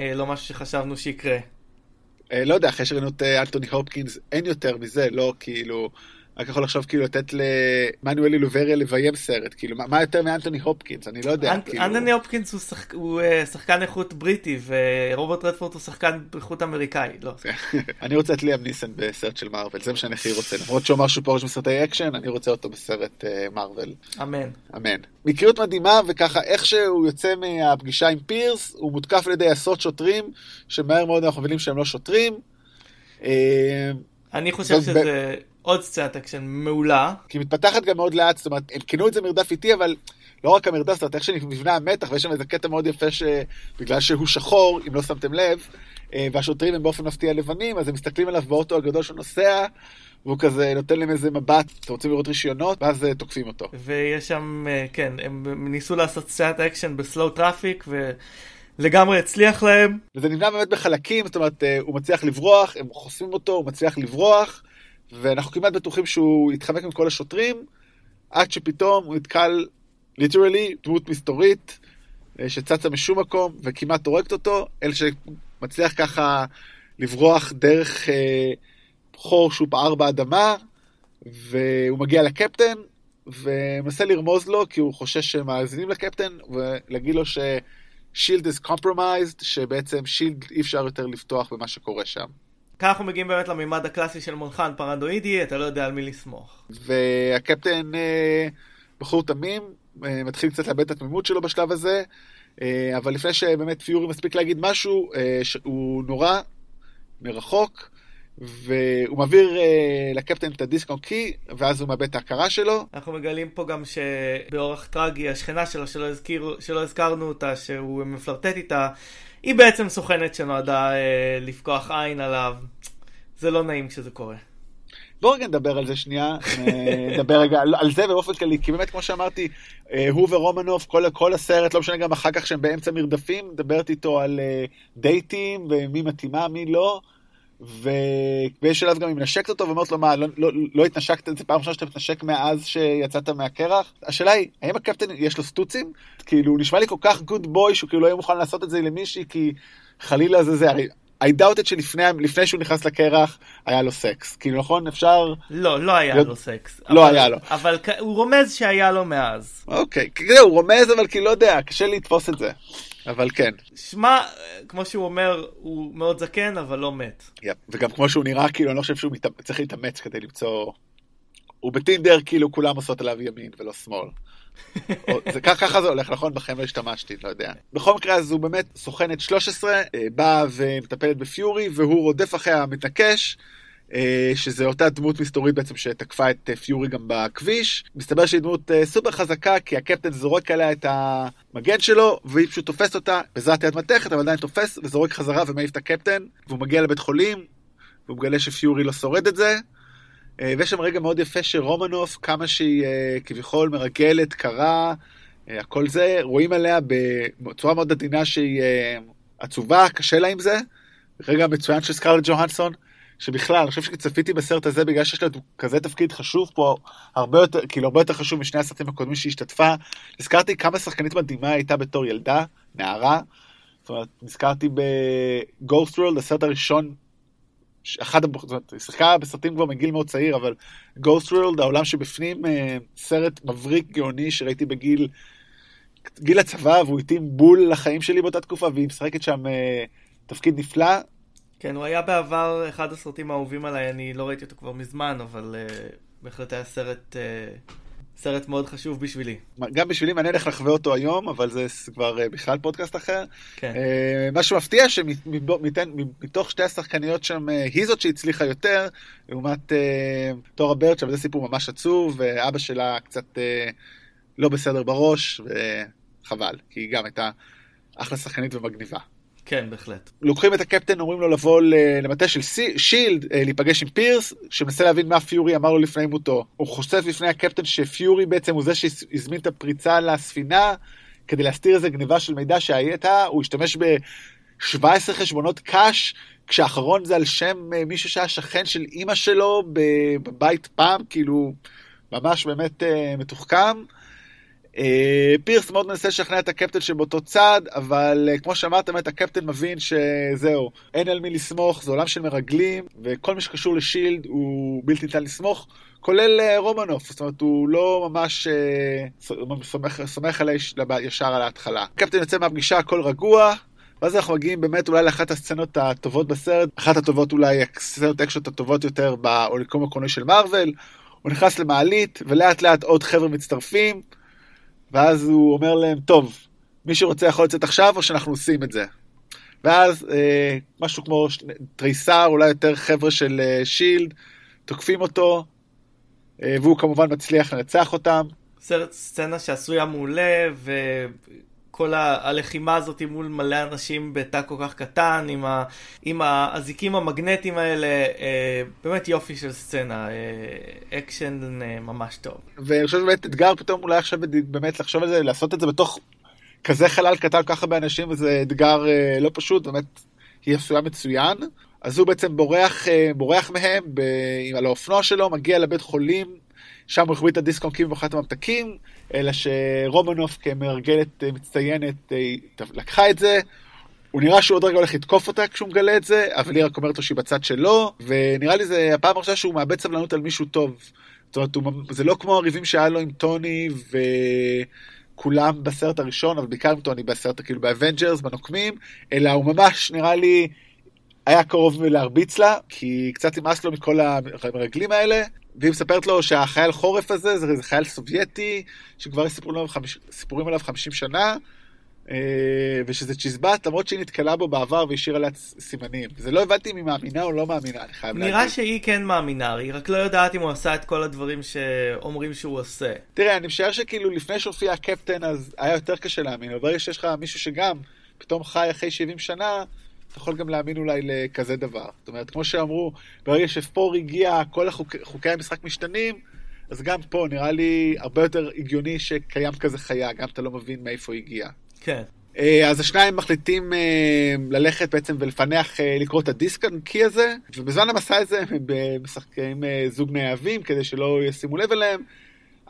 לא משהו שחשבנו שיקרה. לא יודע, אחרי שראינו את אנטוני הופקינס, אין יותר מזה, לא כאילו, רק יכול לחשוב כאילו לתת למנואל לובריה לביים סרט, כאילו, מה יותר מאנטוני הופקינס, אני לא יודע. אנטוני הופקינס הוא שחקן איכות בריטי, ורוברט רדפורד הוא שחקן איכות אמריקאי, לא. אני רוצה את ליאם ניסן בסרט של מארוול, זה מה שאני הכי רוצה. למרות שהוא אמר שהוא פורש מסרטי אקשן, אני רוצה אותו בסרט מארוול. אמן. אמן. מקריות מדהימה, וככה איך שהוא יוצא מהפגישה עם פירס, הוא מותקף על ידי עשרות שוטרים, שמהר מאוד אנחנו מבינים שהם לא שוטרים. אני חושב שזה עוד סצנת אקשן מעולה. כי מתפתחת גם מאוד לאט, זאת אומרת, הם כינו את זה מרדף איתי, אבל לא רק המרדף, זאת אומרת, איך שנבנה המתח, ויש שם איזה קטע מאוד יפה שבגלל שהוא שחור, אם לא שמתם לב, והשוטרים הם באופן מפתיע לבנים, אז הם מסתכלים עליו באוטו הגדול שהוא נוסע, והוא כזה נותן להם איזה מבט, אתם רוצים לראות רישיונות, ואז תוקפים אותו. ויש שם, כן, הם ניסו לעשות סצנת אקשן בסלואו טראפיק, ו... לגמרי הצליח להם. וזה נבנה באמת בחלקים, זאת אומרת, הוא מצליח לברוח, הם חוסמים אותו, הוא מצליח לברוח, ואנחנו כמעט בטוחים שהוא יתחמק מכל השוטרים, עד שפתאום הוא יתקל, ליטרלי, דמות מסתורית, שצצה משום מקום, וכמעט הורגת אותו, אל שמצליח ככה לברוח דרך חור שהוא פער באדמה, והוא מגיע לקפטן, ומנסה לרמוז לו, כי הוא חושש שמאזינים לקפטן, ולהגיד לו ש... שילד is compromised, שבעצם שילד אי אפשר יותר לפתוח במה שקורה שם. כאן אנחנו מגיעים באמת למימד הקלאסי של מונחן פרנואידי, אתה לא יודע על מי לסמוך. והקפטן, בחור תמים, מתחיל קצת לאבד את התמימות שלו בשלב הזה, אבל לפני שבאמת פיורי מספיק להגיד משהו, הוא נורא מרחוק, והוא מעביר לקפטן את הדיסק און-קי, ואז הוא מאבד את ההכרה שלו. אנחנו מגלים פה גם שבאורח טרגי, השכנה שלו, שלא, הזכיר, שלא הזכרנו אותה, שהוא מפלרטט איתה, היא בעצם סוכנת שנועדה אה, לפקוח עין עליו. זה לא נעים כשזה קורה. בואו רגע נדבר על זה שנייה, נדבר רגע על זה באופן כללי, כי באמת כמו שאמרתי, הוא ורומנוף, כל, כל הסרט, לא משנה גם אחר כך שהם באמצע מרדפים, מדברת איתו על דייטים, ומי מתאימה, מי לא, ויש אליו גם היא מנשקת אותו ואומרת לו מה, לא, לא, לא התנשקת את זה פעם ראשונה שאתה מתנשק מאז שיצאת מהקרח. השאלה היא, האם הקפטן יש לו סטוצים? כאילו, הוא נשמע לי כל כך גוד בוי שהוא כאילו לא יהיה מוכן לעשות את זה למישהי, כי חלילה זה זה, הרי I doubt it שלפני לפני שהוא נכנס לקרח היה לו סקס, כאילו נכון אפשר... לא, לא היה להיות... לו סקס. לא אבל, היה לו. אבל הוא רומז שהיה לו מאז. אוקיי, okay, הוא רומז אבל כאילו לא יודע, קשה להתפוס את זה. אבל כן. שמע, כמו שהוא אומר, הוא מאוד זקן, אבל לא מת. Yeah, וגם כמו שהוא נראה, כאילו, אני לא חושב שהוא מת... צריך להתאמץ כדי למצוא... הוא בטינדר, כאילו, כולם עושות עליו ימין ולא שמאל. או, זה, ככה זה הולך, נכון? בכם לא השתמשתי, לא יודע. בכל מקרה, אז הוא באמת סוכנת שלוש עשרה, באה ומטפלת בפיורי, והוא רודף אחריה מתנקש, שזה אותה דמות מסתורית בעצם שתקפה את פיורי גם בכביש. מסתבר שהיא דמות סופר חזקה, כי הקפטן זורק עליה את המגן שלו, והיא פשוט תופסת אותה בעזרת יד מתכת, אבל עדיין תופס וזורק חזרה ומעיף את הקפטן, והוא מגיע לבית חולים, והוא מגלה שפיורי לא שורד את זה. ויש שם רגע מאוד יפה שרומנוף, כמה שהיא כביכול מרגלת, קרה, הכל זה, רואים עליה בצורה מאוד עדינה שהיא עצובה, קשה לה עם זה. רגע מצוין של סקרלט ג'והנסון, שבכלל, אני חושב שצפיתי בסרט הזה, בגלל שיש לה כזה תפקיד חשוב פה, הרבה יותר, כאילו הרבה יותר חשוב משני הסרטים הקודמים שהשתתפה. נזכרתי כמה שחקנית מדהימה הייתה בתור ילדה, נערה. זאת אומרת, נזכרתי ב-Ghost World, הסרט הראשון, אחד, זאת אומרת, שיחקה בסרטים כבר מגיל מאוד צעיר, אבל Ghost World, העולם שבפנים, סרט מבריק גאוני שראיתי בגיל, גיל הצבא, והוא התאים בול לחיים שלי באותה תקופה, והיא משחקת שם תפקיד נפלא. כן, הוא היה בעבר אחד הסרטים האהובים עליי, אני לא ראיתי אותו כבר מזמן, אבל uh, בהחלט היה סרט, uh, סרט מאוד חשוב בשבילי. גם בשבילי, אני הולך לחווה אותו היום, אבל זה כבר uh, בכלל פודקאסט אחר. כן. Uh, משהו מפתיע שמתוך שתי השחקניות שם, uh, היא זאת שהצליחה יותר, לעומת uh, תורה ברט, שזה סיפור ממש עצוב, ואבא שלה קצת uh, לא בסדר בראש, וחבל, כי היא גם הייתה אחלה שחקנית ומגניבה. כן, בהחלט. לוקחים את הקפטן, אומרים לו לבוא למטה של שילד, להיפגש עם פירס, שמנסה להבין מה פיורי אמר לו לפני מותו. הוא חושף לפני הקפטן שפיורי בעצם הוא זה שהזמין את הפריצה לספינה, כדי להסתיר איזה גניבה של מידע שהייתה, הוא השתמש ב-שבע עשרה חשבונות קש, כשהאחרון זה על שם מישהו שהיה שכן של אמא שלו בבית פעם, כאילו ממש באמת מתוחכם. פירס מאוד ננסה לשכנע את הקפטן שבאותו צד, אבל כמו שאמרתם, את הקפטן מבין שזהו, אין על מי לסמוך, זה עולם של מרגלים, וכל מי שקשור לשילד הוא בלתי ניתן לסמוך, כולל רומנוף, זאת אומרת, הוא לא ממש סומך עליה ישר על ההתחלה. הקפטן יוצא מהפגישה, הכל רגוע, ואז אנחנו מגיעים באמת אולי לאחת הסצנות הטובות בסרט, אחת הטובות אולי, הסצנות אקשוט הטובות יותר בעולם הקולנועי של מארוול, הוא נכנס למעלית, ולאט לאט עוד חבר'ה מצטרפים, ואז הוא אומר להם, טוב, מי שרוצה יכול לצאת עכשיו, או שאנחנו עושים את זה. ואז אה, משהו כמו תריסר, אולי יותר חבר'ה של אה, שילד, תוקפים אותו, אה, והוא כמובן מצליח לנצח אותם. סרט סצנה שעשויה מעולה, ו... כל הלחימה הזאת מול מלא אנשים בתא כל כך קטן, עם, ה, עם האזיקים המגנטיים האלה, אה, באמת יופי של סצנה, אה, אקשן אה, ממש טוב. ואני חושב באמת אתגר פתאום אולי עכשיו באמת לחשוב על זה, לעשות את זה בתוך כזה חלל קטן ככה באנשים, וזה אתגר אה, לא פשוט, באמת היא עשויה מצוין. אז הוא בעצם בורח, אה, בורח מהם ב, על האופנוע שלו, מגיע לבית חולים, שם הוא החביא את הדיסק-און-קי ובאחת הממתקים, אלא שרומנוף כמרגלת מצטיינת לקחה את זה, הוא נראה שהוא עוד רגע הולך לתקוף אותה כשהוא מגלה את זה, אבל היא רק אומרת לו שהיא בצד שלו, ונראה לי זה הפעם הראשונה שהוא מאבד סבלנות על מישהו טוב, זאת אומרת, הוא, זה לא כמו הריבים שהיה לו עם טוני וכולם בסרט הראשון, אבל בעיקר עם טוני בסרט כאילו באבנג'רס, בנוקמים, אלא הוא ממש נראה לי היה קרוב להרביץ לה, כי קצת נמאס לו מכל המרגלים האלה, והיא מספרת לו שהחייל חורף הזה, זה, זה חייל סובייטי, שכבר סיפורים עליו, חמיש, סיפורים עליו חמישים שנה, ושזה צ'יזבט, למרות שהיא נתקלה בו בעבר והשאירה לה סימנים. זה לא הבנתי אם היא מאמינה או לא מאמינה, אני חייב נראה להגיד. נראה שהיא כן מאמינה, היא רק לא יודעת אם הוא עשה את כל הדברים שאומרים שהוא עושה. תראה, אני משער שכאילו לפני שהופיע הקפטן, אז היה יותר קשה להאמין, אבל יש לך מישהו שגם פתאום חי אחרי שבעים שנה, אתה יכול גם להאמין אולי לכזה דבר. זאת אומרת, כמו שאמרו, ברגע שפור הגיע, כל חוקי המשחק משתנים, אז גם פה נראה לי הרבה יותר הגיוני שקיים כזה חיה, גם אתה לא מבין מאיפה הגיע. כן. אז השניים מחליטים ללכת בעצם ולפנח לקרוא את הדיסק הנקי הזה, ובזמן המסע הזה הם משחקים זוג נאהבים, כדי שלא ישימו לב אליהם,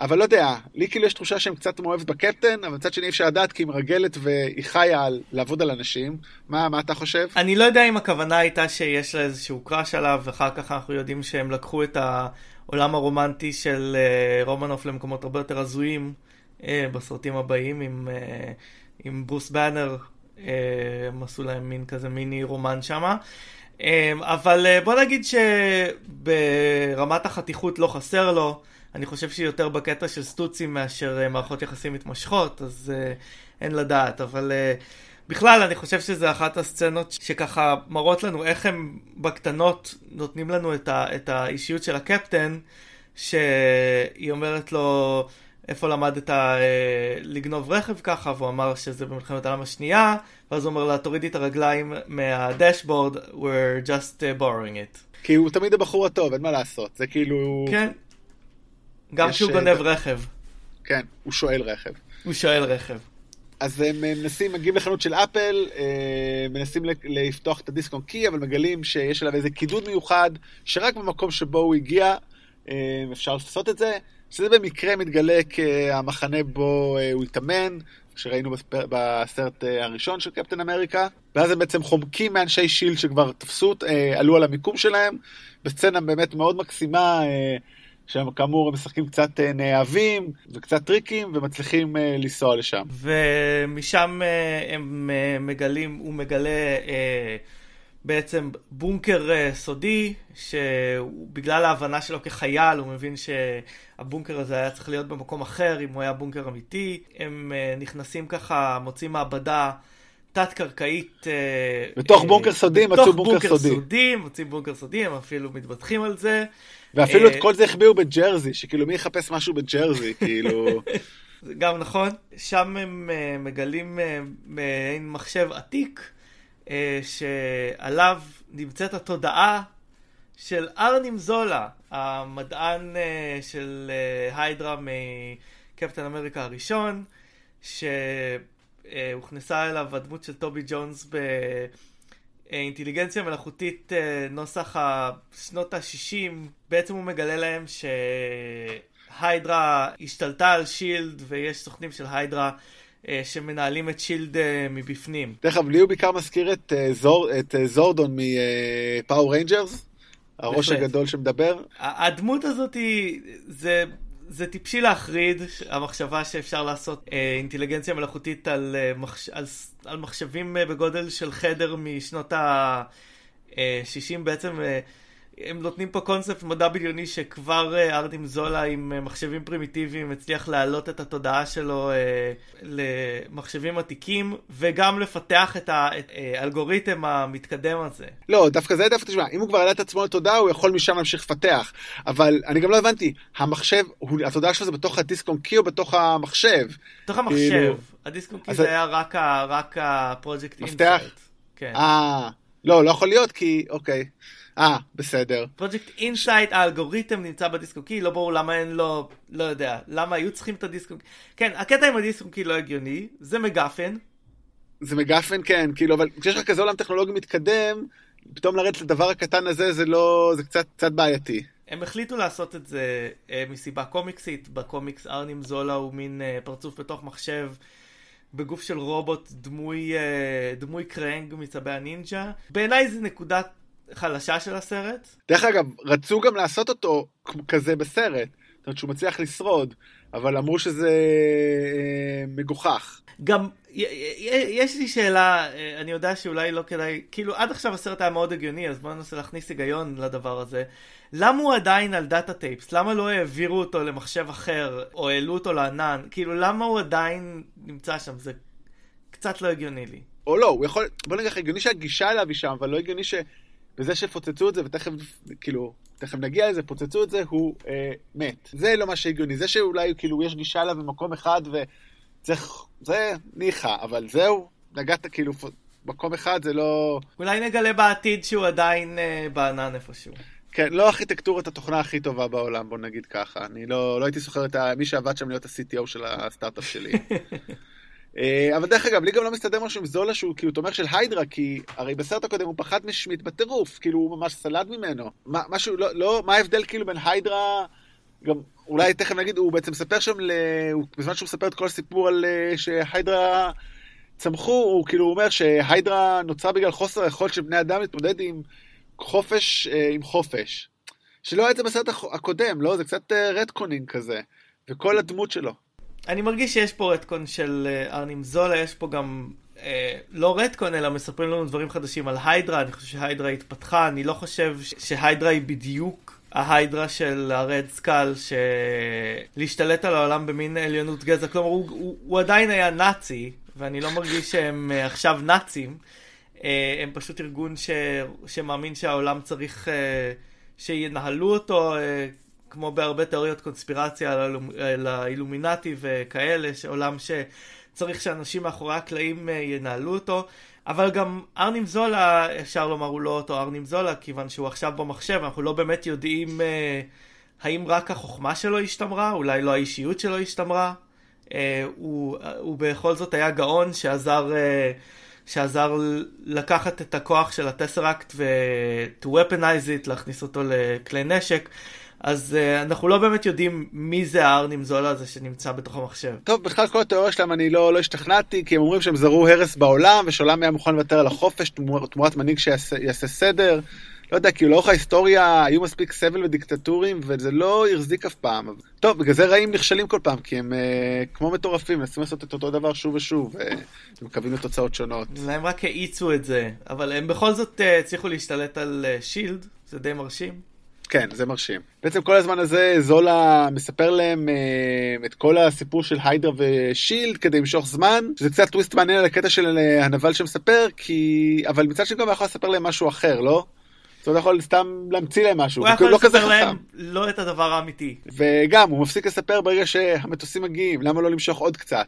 אבל לא יודע, לי כאילו יש תחושה שהם קצת מאוהבת בקפטן, אבל קצת שני אפשר לדעת, כי היא מרגלת והיא חיה על, לעבוד על אנשים. מה, מה אתה חושב? אני לא יודע אם הכוונה הייתה שיש לה איזשהו קראש עליו, ואחר כך אנחנו יודעים שהם לקחו את העולם הרומנטי של uh, רומנוף למקומות הרבה יותר הזויים uh, בסרטים הבאים, עם, uh, עם ברוס בנר, uh, הם עשו להם מין כזה מיני רומן שמה. Uh, אבל uh, בוא נגיד שברמת החתיכות לא חסר לו, אני חושב שהיא יותר בקטע של סטוצים מאשר מערכות יחסים מתמשכות, אז אין לדעת, אבל בכלל אני חושב שזה אחת הסצנות שככה מראות לנו איך הם בקטנות נותנים לנו את האישיות של הקפטן, שהיא אומרת לו איפה למדת לגנוב רכב ככה, והוא אמר שזה במלחמת העולם השנייה, ואז הוא אומר לה תורידי את הרגליים מהדשבורד, we're just borrowing it. כי הוא תמיד הבחור הטוב, אין מה לעשות, זה כאילו... כן. גם כשהוא גונב רכב. כן, הוא שואל רכב. הוא שואל רכב. אז הם מנסים, מגיעים לחנות של אפל, מנסים לפתוח את הדיסק-און-קי, אבל מגלים שיש עליו איזה קידוד מיוחד, שרק במקום שבו הוא הגיע, אפשר לעשות את זה, שזה במקרה מתגלה כהמחנה בו הוא התאמן, שראינו בסרט הראשון של קפטן אמריקה, ואז הם בעצם חומקים מאנשי שילד שכבר תפסו, עלו על המיקום שלהם, בסצנה באמת מאוד מקסימה, שם כאמור הם משחקים קצת נאהבים וקצת טריקים ומצליחים לנסוע לשם. ומשם הם מגלים, הוא מגלה בעצם בונקר סודי, שבגלל ההבנה שלו כחייל הוא מבין שהבונקר הזה היה צריך להיות במקום אחר אם הוא היה בונקר אמיתי. הם נכנסים ככה, מוצאים מעבדה תת-קרקעית. בתוך בונקר סודי מצאו בונקר סודי. מוצאים בונקר סודי, הם אפילו מתבטחים על זה. ואפילו את כל זה החביאו בג'רזי, שכאילו מי יחפש משהו בג'רזי, כאילו... זה גם נכון. שם הם מגלים מעין מחשב עתיק, שעליו נמצאת התודעה של ארנים זולה, המדען של היידרה מקפטן אמריקה הראשון, שהוכנסה אליו הדמות של טובי ג'ונס ב... אינטליגנציה מלאכותית נוסח שנות ה-שישים, בעצם הוא מגלה להם שהיידרה השתלטה על שילד ויש סוכנים של היידרה שמנהלים את שילד מבפנים. תכף, לי הוא בעיקר מזכיר את זורדון מפאור ריינג'רס, הראש הגדול שמדבר. הדמות הזאת היא, זה... זה טיפשי להחריד, המחשבה שאפשר לעשות אינטליגנציה מלאכותית על, מחש... על... על מחשבים בגודל של חדר משנות ה-שישים. בעצם הם נותנים פה קונספט מדע בדיוני שכבר ארנים זולה עם מחשבים פרימיטיביים הצליח להעלות את התודעה שלו למחשבים עתיקים, וגם לפתח את האלגוריתם המתקדם הזה. לא, דווקא זה דווקא, תשמע, אם הוא כבר העלה את עצמו לתודעה, הוא יכול משם להמשיך לפתח. אבל אני גם לא הבנתי, המחשב, התודעה שלו זה בתוך הדיסק און קי או בתוך המחשב? בתוך המחשב. הדיסק און קי זה היה רק הפרויקט אינסייט. אה, לא, לא יכול להיות כי, אוקיי. אה, בסדר. פרויקט אינסייט, האלגוריתם נמצא בדיסקוקי, לא ברור למה אין לו, לא יודע, למה היו צריכים את הדיסקוקי. כן, הקטע עם הדיסקוקי לא הגיוני, זה מגפן. זה מגפן, כן, כאילו, אבל כשיש לך כזה עולם טכנולוגי מתקדם, פתאום לרדת לדבר הקטן הזה, זה לא, זה קצת, קצת בעייתי. הם החליטו לעשות את זה מסיבה קומיקסית, בקומיקס ארנים זולה הוא מין פרצוף בתוך מחשב, בגוף של רובוט, דמוי, דמוי קרנג מצבי הנינג'ה. בעיניי זה נקודת חלשה של הסרט. דרך אגב, רצו גם לעשות אותו כזה בסרט, זאת אומרת שהוא מצליח לשרוד, אבל אמרו שזה מגוחך. גם יש לי שאלה, אני יודע שאולי לא כדאי, כאילו עד עכשיו הסרט היה מאוד הגיוני, אז בואו ננסה להכניס היגיון לדבר הזה. למה הוא עדיין על דאטה טייפס? למה לא העבירו אותו למחשב אחר, או העלו אותו לענן? כאילו למה הוא עדיין נמצא שם? זה קצת לא הגיוני לי. או לא, הוא יכול, בוא נגיד, הגיוני שהגישה אליו היא שם, אבל לא הגיוני ש... וזה שפוצצו את זה, ותכף, כאילו, תכף נגיע לזה, פוצצו את זה, הוא אה, מת. זה לא מה שהגיוני. זה שאולי, כאילו, יש גישה לה במקום אחד, וצריך, זה ניחה, אבל זהו, נגעת, כאילו, מקום אחד, זה לא... אולי נגלה בעתיד שהוא עדיין אה, בענן איפשהו. כן, לא ארכיטקטורת התוכנה הכי טובה בעולם, בוא נגיד ככה. אני לא, לא הייתי סוחר את ה... מי שעבד שם להיות ה-סי טי או של הסטארט-אפ שלי. אבל דרך אגב, לי גם לא מסתדר משהו עם זולה שהוא כאילו תומך של היידרה, כי הרי בסרט הקודם הוא פחד משמית בטירוף, כאילו הוא ממש סלד ממנו. מה, משהו, לא, לא, מה ההבדל כאילו בין היידרה, גם אולי תכף נגיד, הוא בעצם מספר שם, ל... הוא, בזמן שהוא מספר את כל הסיפור על שהיידרה צמחו, הוא כאילו אומר שהיידרה נוצרה בגלל חוסר היכולת של בני אדם להתמודד עם חופש, עם חופש. שלא היה את זה בסרט הקודם, לא? זה קצת רטקונינג כזה, וכל הדמות שלו. אני מרגיש שיש פה רטקון של ארנים זולה, יש פה גם אה, לא רטקון, אלא מספרים לנו דברים חדשים על היידרה. אני חושב שהיידרה התפתחה, אני לא חושב שהיידרה היא בדיוק ההיידרה של הרד סקל, שלהשתלט על העולם במין עליונות גזע. כלומר, הוא, הוא, הוא עדיין היה נאצי, ואני לא מרגיש שהם אה, עכשיו נאצים, אה, הם פשוט ארגון ש, שמאמין שהעולם צריך אה, שינהלו אותו, אה, כמו בהרבה תיאוריות קונספירציה על האילומינטי וכאלה, עולם שצריך שאנשים מאחורי הקלעים ינהלו אותו. אבל גם ארנים זולה, אפשר לומר, הוא לא אותו ארנים זולה, כיוון שהוא עכשיו במחשב, אנחנו לא באמת יודעים האם רק החוכמה שלו השתמרה, אולי לא האישיות שלו השתמרה. הוא, הוא בכל זאת היה גאון שעזר, שעזר לקחת את הכוח של הטסראקט ו-to weaponize it, להכניס אותו לכלי נשק. אז uh, אנחנו לא באמת יודעים מי זה הארנים זולה הזה שנמצא בתוך המחשב. טוב, בכלל כל התיאוריה שלהם אני לא, לא השתכנעתי, כי הם אומרים שהם זרו הרס בעולם, ושעולם היה מוכן לוותר על החופש, תמור, תמורת מנהיג שיעשה, שיעשה סדר. לא יודע, כי לאורך ההיסטוריה היו מספיק סבל ודיקטטורים, וזה לא יחזיק אף פעם. טוב, בגלל זה רעים נכשלים כל פעם, כי הם אה, כמו מטורפים, מנסים לעשות את אותו דבר שוב ושוב, ומקווים לתוצאות שונות. הם רק העיצו את זה, אבל הם בכל זאת הצליחו להשתלט על שילד, זה די מרשים. כן, זה מרשים. בעצם כל הזמן הזה זולה מספר להם אה, את כל הסיפור של היידרה ושילד כדי למשוך זמן. זה קצת טוויסט מעניין על הקטע של הנבל שמספר, כי... אבל מצד שני גם הוא יכול לספר להם משהו אחר, לא? זאת אומרת, הוא יכול סתם להמציא להם משהו. הוא יכול לא לספר להם לא את הדבר האמיתי. וגם, הוא מפסיק לספר ברגע שהמטוסים מגיעים, למה לא למשוך עוד קצת?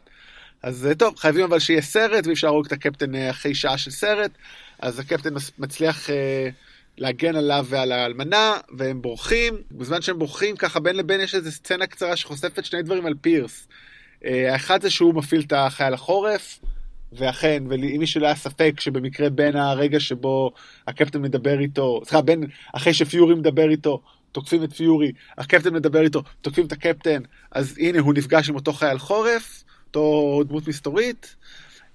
אז טוב, חייבים אבל שיהיה סרט, ואפשר לראות את הקפטן אחרי שעה של סרט, אז הקפטן מצליח... אה, להגן עליו ועל האלמנה, והם בורחים. בזמן שהם בורחים, ככה בין לבין יש איזו סצנה קצרה שחושפת שני דברים על פירס. האחד זה שהוא מפעיל את החייל החורף, ואכן, ואם מישהו לא היה ספק שבמקרה בין הרגע שבו הקפטן מדבר איתו, סליחה, בין אחרי שפיורי מדבר איתו, תוקפים את פיורי, הקפטן מדבר איתו, תוקפים את הקפטן, אז הנה הוא נפגש עם אותו חייל חורף, אותו דמות מסתורית.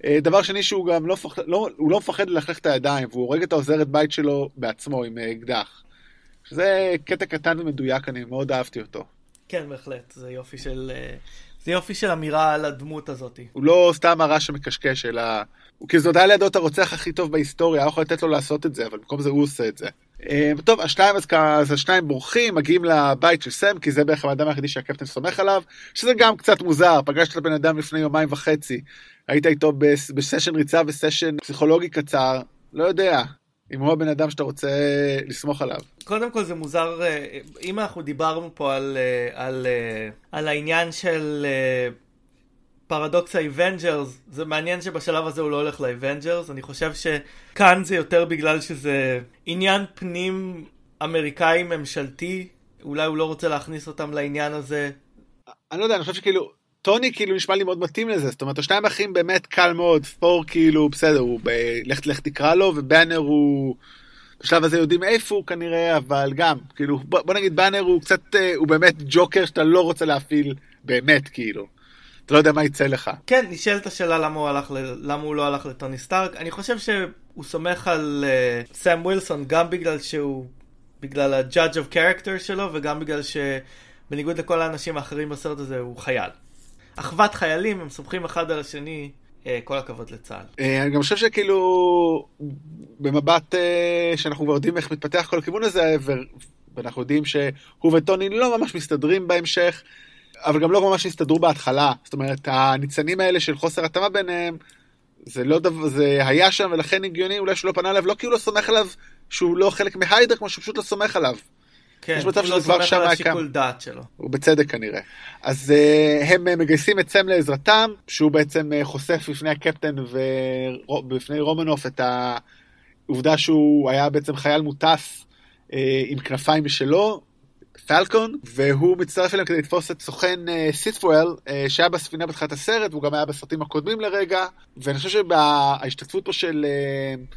דבר שני, שהוא גם לא מפחד, לא, הוא לא מפחד ללכלך את הידיים, והוא הורג את העוזרת בית שלו בעצמו עם אקדח. שזה קטע קטן ומדויק, אני מאוד אהבתי אותו. כן, בהחלט, זה יופי של... זה יופי של אמירה על הדמות הזאת. הוא לא סתם הרע שמקשקש, אלא... כי זה נודע לידו את הרוצח הכי טוב בהיסטוריה, אני יכול לתת לו לעשות את זה, אבל במקום זה הוא עושה את זה. טוב, השניים, אז השניים בורחים, מגיעים לבית של סם, כי זה בערך האדם היחידי שהקפטן סומך עליו, שזה גם קצת מוזר, פגשת לבן אדם לפני יומיים וחצי, היית איתו בסשן ריצה וסשן פסיכולוגי קצר, לא יודע. אם הוא הבן אדם שאתה רוצה לסמוך עליו. קודם כל זה מוזר, אם אנחנו דיברנו פה על, על, על העניין של פרדוקס האבנג'רס, זה מעניין שבשלב הזה הוא לא הולך לאבנג'רס, אני חושב שכאן זה יותר בגלל שזה עניין פנים אמריקאי ממשלתי, אולי הוא לא רוצה להכניס אותם לעניין הזה. אני לא יודע, אני חושב שכאילו, טוני כאילו נשמע לי מאוד מתאים לזה, זאת אומרת, השניים אחים באמת קל מאוד, פור כאילו, בסדר, הוא בלכת לך תקרא לו, ובאנר הוא, בשלב הזה יודעים איפה הוא כנראה, אבל גם, כאילו, בוא נגיד, באנר הוא קצת, הוא באמת ג'וקר שאתה לא רוצה להפעיל, באמת כאילו, אתה לא יודע מה יצא לך. כן, נשאלת השאלה למה הוא, הלך, למה הוא לא הלך לטוני סטארק, אני חושב שהוא סומך על uh, סם וילסון, גם בגלל שהוא, בגלל ה-judge of character שלו, וגם בגלל שבניגוד לכל האנשים האחרים בסרט הזה, הוא חייל. אחוות חיילים, הם סומכים אחד על השני, כל הכבוד לצה"ל. אני גם חושב שכאילו, במבט שאנחנו כבר יודעים איך מתפתח כל הכיוון הזה, ואנחנו יודעים שהוא וטוני לא ממש מסתדרים בהמשך, אבל גם לא ממש הסתדרו בהתחלה. זאת אומרת, הניצנים האלה של חוסר התאמה ביניהם, זה לא דבר, זה היה שם, ולכן הגיוני אולי שהוא לא פנה עליו, לא כי הוא לא סומך עליו, שהוא לא חלק מהיידר, כמו שהוא פשוט לא סומך עליו. כן, יש מצב שזה כבר שם השיקול דעת שלו. הוא בצדק כנראה. אז uh, הם uh, מגייסים את סם לעזרתם, שהוא בעצם uh, חושף בפני הקפטן ובפני רומנוף את העובדה שהוא היה בעצם חייל מוטס uh, עם כנפיים משלו, פלקון, והוא מצטרף אליהם כדי לתפוס את סוכן uh, סיטוול, uh, שהיה בספינה בתחילת הסרט, והוא גם היה בסרטים הקודמים לרגע, ואני חושב שההשתתפות פה של uh,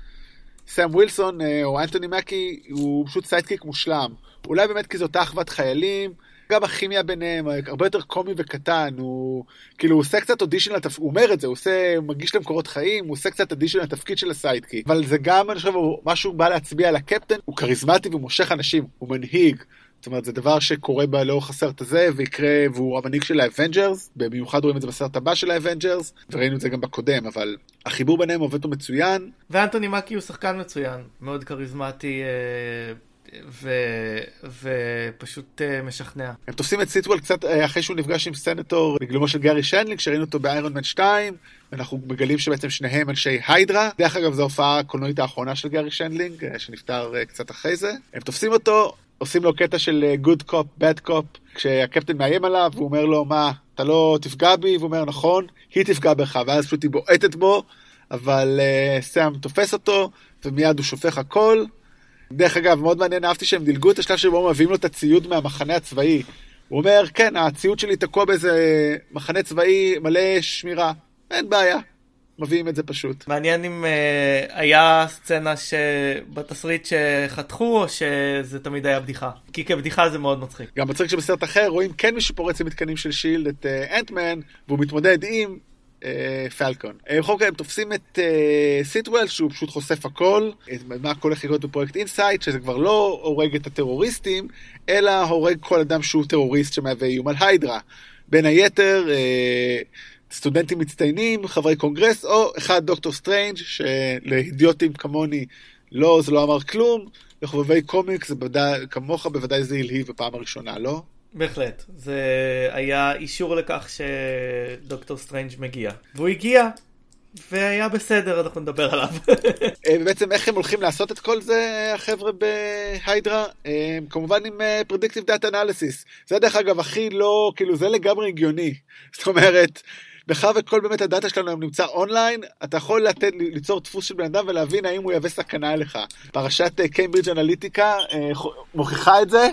סם וילסון uh, או אנטוני מקי, הוא פשוט סיידקיק מושלם. אולי באמת כי זאת אחוות חיילים, גם הכימיה ביניהם, הרבה יותר קומי וקטן, הוא כאילו עושה קצת אודישן, הוא אומר את זה, הוא מגיש להם קורות חיים, הוא עושה קצת אודישן לתפקיד של הסיידקי, אבל זה גם, אני חושב, משהו בא להצביע על הקפטן, הוא כריזמטי ומושך אנשים, הוא מנהיג, זאת אומרת, זה דבר שקורה לאורך הסרט הזה, ויקרה, והוא המנהיג של האבנג'רס, במיוחד רואים את זה בסרט הבא של האבנג'רס, וראינו את זה גם בקודם, אבל החיבור ביניהם עובד אותו מצוין. ואנטוני מקי הוא שחקן מצוין, מאוד כריזמטי, ופשוט משכנע. הם תופסים את סיטוול קצת אחרי שהוא נפגש עם סנטור בגלומו של גארי שנדלינג, שראינו אותו באיירון מן שתיים, ואנחנו מגלים שבעצם שניהם אנשי היידרה. דרך אגב, זו הופעה הקולנועית האחרונה של גארי שנדלינג, שנפטר קצת אחרי זה. הם תופסים אותו, עושים לו קטע של good cop, bad cop, כשהקפטן מאיים עליו, והוא אומר לו, מה, אתה לא תפגע בי? והוא אומר, נכון, היא תפגע בך, ואז פשוט היא בועטת בו, אבל סם תופס אותו, ומיד הוא שופך הכל. דרך אגב, מאוד מעניין, אהבתי שהם דילגו את השלב שבו מביאים לו את הציוד מהמחנה הצבאי. הוא אומר, כן, הציוד שלי תקוע באיזה מחנה צבאי מלא שמירה. אין בעיה. מביאים את זה פשוט. מעניין אם uh, היה סצנה שבתסריט שחתכו, או שזה תמיד היה בדיחה. כי כבדיחה זה מאוד מצחיק. גם בצריק שבסרט אחר, רואים כן מישהו פורץ למתקנים של שילד, את אנטמן, uh, והוא מתמודד עם פלקון. בכל כך הם תופסים את סיטוול, שהוא פשוט חושף הכל, מה הכל החלקות בפרויקט אינסייט, שזה כבר לא הורג את הטרוריסטים, אלא הורג כל אדם שהוא טרוריסט שמהווה איום על היידרה. בין היתר, סטודנטים מצטיינים, חברי קונגרס, או אחד דוקטור סטרנג' שלהידיוטים כמוני, לא, זה לא אמר כלום, לחובבי קומיקס, כמוך בוודאי זה הלהיב בפעם הראשונה, לא? בהחלט, זה היה אישור לכך שדוקטור סטרנג' מגיע. והוא הגיע, והיה בסדר, אנחנו נדבר עליו. בעצם איך הם הולכים לעשות את כל זה, החבר'ה בהיידרה? כמובן עם Predictive Data Analysis. זה דרך אגב הכי לא, כאילו זה לגמרי הגיוני. זאת אומרת, בכלל וכל באמת הדאטה שלנו היום נמצא אונליין, אתה יכול לתת, ליצור דפוס של בן אדם ולהבין האם הוא יהווה סכנה אליך. פרשת Cambridge Analytica מוכיחה את זה,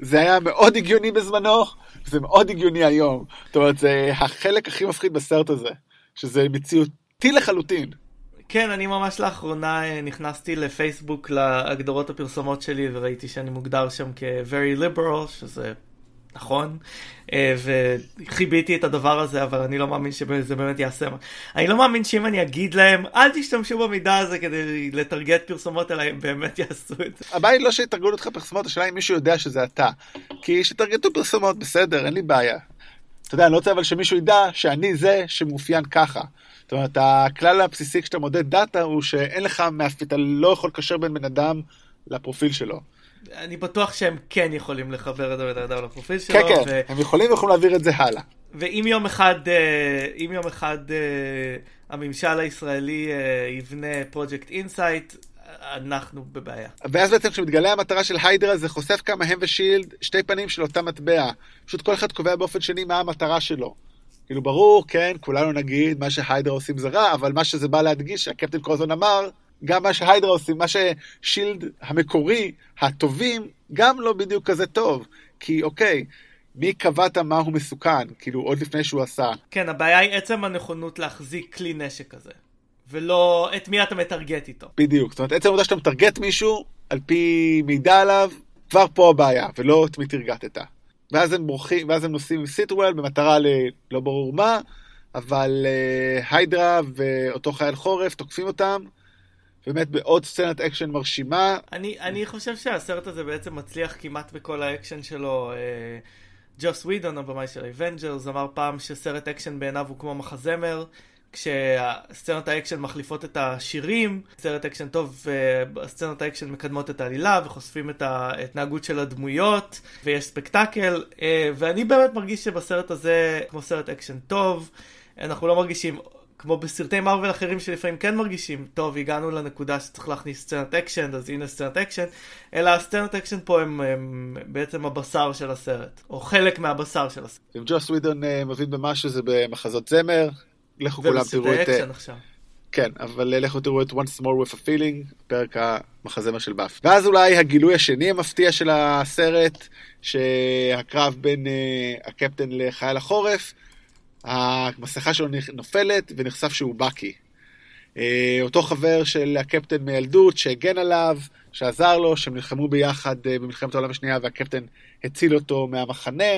זה היה מאוד הגיוני בזמנו, זה מאוד הגיוני היום. זאת אומרת, זה החלק הכי מפחיד בסרט הזה, שזה מציאות אמיתי לחלוטין. כן, אני ממש לאחרונה נכנסתי לפייסבוק להגדרות הפרסומות שלי, וראיתי שאני מוגדר שם כ-very liberal, שזה נכון, וחיביתי את הדבר הזה, אבל אני לא מאמין שזה באמת יעשה. אני לא מאמין שאם אני אגיד להם, אל תשתמשו במידע הזה כדי לתרגט פרסומות עליהם, באמת יעשו את זה. הבעיה היא לא שיתרגלו אותך פרסומות, השאלה אם מישהו יודע שזה אתה. כי שתרגטו פרסומות, בסדר, אין לי בעיה. אתה יודע, אני לא רוצה אבל שמישהו ידע שאני זה שמופיין ככה. זאת אומרת, הכלל הבסיסי כשאתה מודד דאטה הוא שאין לך מאפיין, אתה לא יכול לקשר בין בן אדם לפרופיל שלו. אני בטוח שהם כן יכולים לחבר את הבן אדם לפרופיל שלו. כן, כן, הם יכולים ויכולים להעביר את זה הלאה. ואם יום אחד, אם יום אחד הממשל הישראלי יבנה פרויקט אינסייט, אנחנו בבעיה. ואז בעצם כשמתגלה המטרה של היידרה, זה חושף כמה הם ושילד, שתי פנים של אותה מטבע. פשוט כל אחד קובע באופן שני מה המטרה שלו. כאילו ברור, כן, כולנו נגיד מה שהיידרה עושים זה רע, אבל מה שזה בא להדגיש, הקפטן קרוזון אמר, גם מה שהיידרה עושים, מה ששילד המקורי, הטובים, גם לא בדיוק כזה טוב. כי אוקיי, מי קבעת מה הוא מסוכן, כאילו עוד לפני שהוא עשה. כן, הבעיה היא עצם הנכונות להחזיק כלי נשק כזה. ולא את מי אתה מטרגט איתו. בדיוק, זאת אומרת, עצם העובדה שאתה מטרגט מישהו, על פי מידע עליו, כבר פה הבעיה, ולא את מי תרגטת. ואז הם בורחים, ואז הם נוסעים עם סיטוול, במטרה ללא ברור מה, אבל uh, היידרה ואותו חייל חורף תוקפים אותם, באמת בעוד סצנת אקשן מרשימה. אני, אני חושב שהסרט הזה בעצם מצליח כמעט בכל האקשן שלו. אה, ג'וס וידון, הבמאי של אבנג'רס, אמר פעם שסרט אקשן בעיניו הוא כמו מחזמר, כשהסצנות האקשן מחליפות את השירים, סצנת האקשן טוב, הסצנות האקשן מקדמות את העלילה וחושפים את ההתנהגות של הדמויות, ויש ספקטקל, ואני באמת מרגיש שבסרט הזה, כמו סרט אקשן טוב, אנחנו לא מרגישים, כמו בסרטי מרוול אחרים שלפעמים כן מרגישים, טוב, הגענו לנקודה שצריך להכניס סצנת אקשן, אז הנה סצנת אקשן, אלא הסצנת אקשן פה הם, הם בעצם הבשר של הסרט, או חלק מהבשר של הסרט. אם ג'וס וידון מבין במה שזה במחזות זמר, לכו כולם תראו את... כן, אבל לכו תראו את Once More With A Feeling, פרק המחזמר של באפי. ואז אולי הגילוי השני המפתיע של הסרט, שהקרב בין uh, הקפטן לחייל החורף, המסכה שלו נופלת ונחשף שהוא בקי. Uh, אותו חבר של הקפטן מילדות שהגן עליו, שעזר לו, שהם נלחמו ביחד uh, במלחמת העולם השנייה, והקפטן הציל אותו מהמחנה,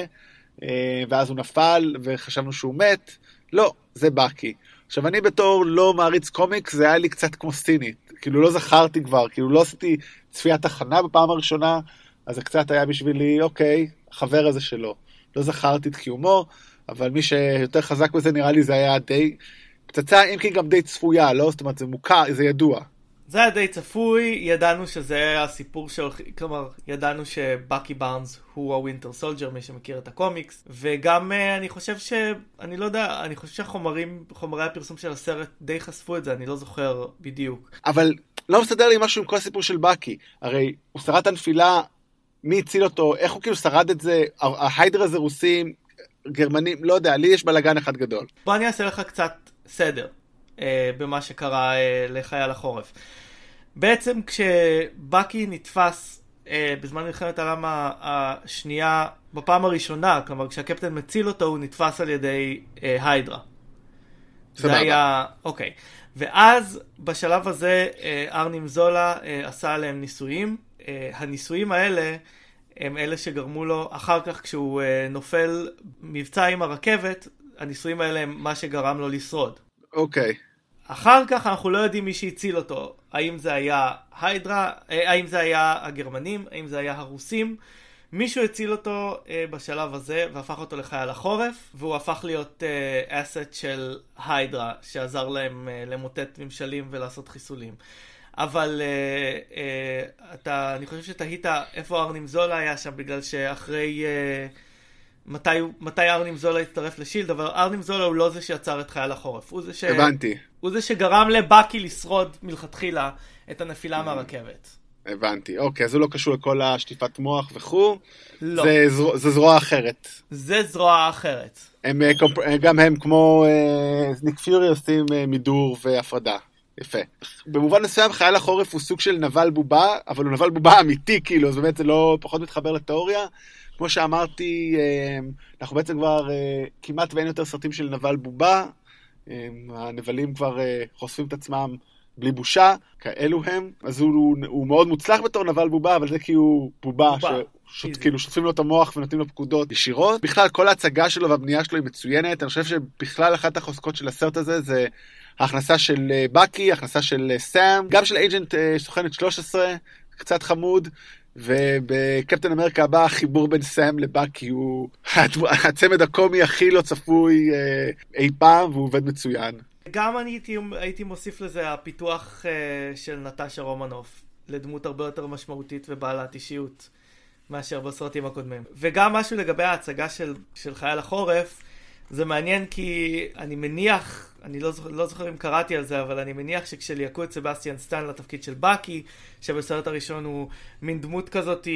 uh, ואז הוא נפל וחשבנו שהוא מת. לא, זה באקי. עכשיו, אני בתור לא מעריץ קומיקס, זה היה לי קצת כמו סינית. כאילו, לא זכרתי כבר, כאילו, לא עשיתי צפיית הכנה בפעם הראשונה, אז זה קצת היה בשבילי, אוקיי, החבר הזה שלו. לא זכרתי את קיומו, אבל מי שיותר חזק בזה, נראה לי, זה היה די... פצצה, אם כי גם די צפויה, לא? זאת אומרת, זה מוכר, זה ידוע. זה היה די צפוי, ידענו שזה הסיפור של... כלומר, ידענו שבאקי ברנס הוא הווינטר סולג'ר, מי שמכיר את הקומיקס, וגם אני חושב ש... אני לא יודע, אני חושב שהחומרים, חומרי הפרסום של הסרט די חשפו את זה, אני לא זוכר בדיוק. אבל לא מסתדר לי משהו עם כל הסיפור של באקי, הרי הוא שרד את הנפילה, מי הציל אותו, איך הוא כאילו שרד את זה, ההיידרה זה רוסים, גרמנים, לא יודע, לי יש בלגן אחד גדול. בוא אני אעשה לך קצת סדר. במה שקרה לחייל החורף. בעצם כשבאקי נתפס בזמן מלחמת העולם השנייה בפעם הראשונה, כלומר כשהקפטן מציל אותו הוא נתפס על ידי היידרה. זה היה, אוקיי. ואז בשלב הזה ארנים זולה עשה עליהם ניסויים. הניסויים האלה הם אלה שגרמו לו אחר כך כשהוא נופל מבצע עם הרכבת, הניסויים האלה הם מה שגרם לו לשרוד. אוקיי. אחר כך אנחנו לא יודעים מי שהציל אותו, האם זה היה היידרה, האם זה היה הגרמנים, האם זה היה הרוסים. מישהו הציל אותו אה, בשלב הזה והפך אותו לחייל החורף, והוא הפך להיות אה, אסט של היידרה, שעזר להם אה, למוטט ממשלים ולעשות חיסולים. אבל אה, אה, אתה, אני חושב שתהית איפה ארנים זולה היה שם, בגלל שאחרי... אה, מתי, מתי ארנים זולה יצטרף לשילד, אבל ארנים זולה הוא לא זה שיצר את חייל החורף. הוא זה ש... הבנתי. הוא זה שגרם לבאקי לשרוד מלכתחילה את הנפילה מהרכבת. הבנתי. אוקיי, אז הוא לא קשור לכל השטיפת מוח וכו'. לא. זה, זר... זה זרוע אחרת. זה זרוע אחרת. הם, גם הם כמו ניק פיורי עושים מידור והפרדה. יפה. במובן מסוים חייל החורף הוא סוג של נבל בובה, אבל הוא נבל בובה אמיתי, כאילו, אז באמת זה לא פחות מתחבר לתיאוריה. כמו שאמרתי, אנחנו בעצם כבר כמעט ואין יותר סרטים של נבל בובה, הנבלים כבר חושפים את עצמם בלי בושה, כאלו הם. אז הוא, הוא מאוד מוצלח בתור נבל בובה, אבל זה כי הוא בובה, בובה. שכאילו שוטפים לו את המוח ונותנים לו פקודות ישירות. בכלל, כל ההצגה שלו והבנייה שלו היא מצוינת. אני חושב שבכלל אחת החוזקות של הסרט הזה זה ההכנסה של בקי, ההכנסה של סאם, גם של אייג'נט סוכנת שלוש עשרה, קצת חמוד. ובקפטן אמריקה הבא, החיבור בין סאם לבקי הוא הצמד הקומי הכי לא צפוי אי פעם, והוא עובד מצוין. גם אני הייתי, הייתי מוסיף לזה הפיתוח של נטשה רומנוף, לדמות הרבה יותר משמעותית ובעלת אישיות מאשר בסרטים הקודמים. וגם משהו לגבי ההצגה של, של חייל החורף, זה מעניין כי אני מניח, אני לא זוכר, לא זוכר אם קראתי על זה, אבל אני מניח שכשליקו את סבסטיאן סטן לתפקיד של בקי, שבסרט הראשון הוא מין דמות כזאת,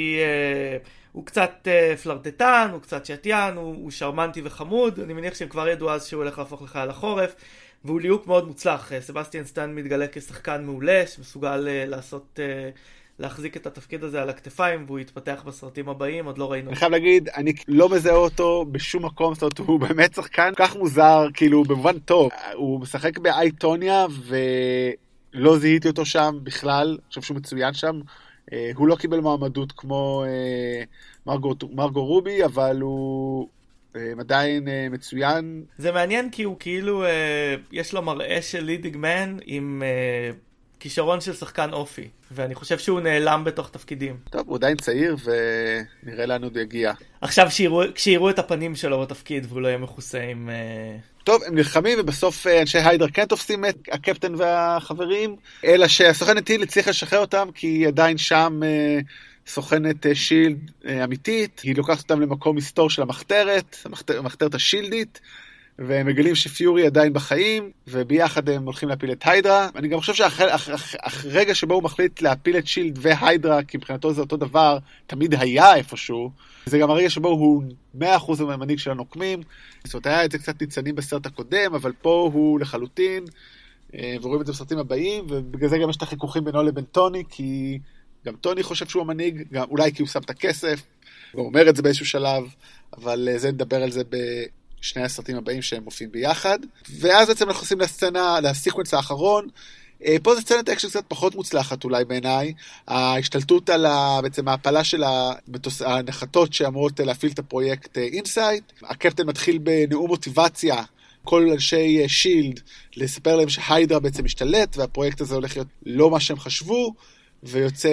הוא קצת פלרטטן, הוא קצת שטיין, הוא, הוא שרמנטי וחמוד, אני מניח שהם כבר ידעו אז שהוא הולך להפוך לחייל החורף, והוא ליהוק מאוד מוצלח. סבסטיאן סטן מתגלה כשחקן מעולה, שמסוגל לעשות... להחזיק את התפקיד הזה על הכתפיים, והוא יתפתח בסרטים הבאים, עוד לא ראינו. אני חייב להגיד, אני לא מזהה אותו בשום מקום, זאת אומרת, הוא באמת שחקן כל כך מוזר, כאילו, במובן טוב. הוא משחק באייטוניה, ולא זיהיתי אותו שם בכלל, חושב שהוא מצוין שם. הוא לא קיבל מעמדות כמו מרגו, מרגו רובי, אבל הוא... עדיין מצוין. זה מעניין כי הוא כאילו, יש לו מראה של לידיגמן עם כישרון של שחקן אופי, ואני חושב שהוא נעלם בתוך תפקידים. טוב, הוא עדיין צעיר ונראה לנו הוא יגיע. עכשיו כשיראו את הפנים שלו בתפקיד והוא לא יהיה מחוסה עם... טוב, הם נלחמים ובסוף אנשי היידר כן תופסים את הקפטן והחברים, אלא שהסוכנת היא צריך לשחרר אותם כי עדיין שם... סוכנת שילד אמיתית, היא לוקחת אותם למקום מסתור של המחתרת, המחתרת השילדית, והם מגלים שפיורי עדיין בחיים, וביחד הם הולכים להפיל את היידרה. אני גם חושב שהרגע שבו הוא מחליט להפיל את שילד והיידרה, כי מבחינתו זה אותו דבר, תמיד היה איפשהו, זה גם הרגע שבו הוא מאה אחוז המנהיג של הנוקמים, זאת אומרת, היה את זה קצת ניצנים בסרט הקודם, אבל פה הוא לחלוטין, ורואים את זה בסרטים הבאים, ובגלל זה גם יש את החיכוכים בינו לבין טוני, כי... גם טוני חושב שהוא המנהיג, גם אולי כי הוא שם את הכסף, הוא אומר את זה באיזשהו שלב, אבל זה נדבר על זה בשני הסרטים הבאים שהם מופיעים ביחד. ואז בעצם אנחנו עושים לסצנה, לסיקוונס האחרון, פה זה סצנת אקשן קצת פחות מוצלחת אולי בעיניי, ההשתלטות על בעצם ההפלה של הנחתות שאמורות להפעיל את הפרויקט אינסייט, הקפטן מתחיל בנאום מוטיבציה, כל אנשי שילד, לספר להם שהיידרה בעצם משתלט, והפרויקט הזה הולך להיות לא מה שהם חשבו, ויוצר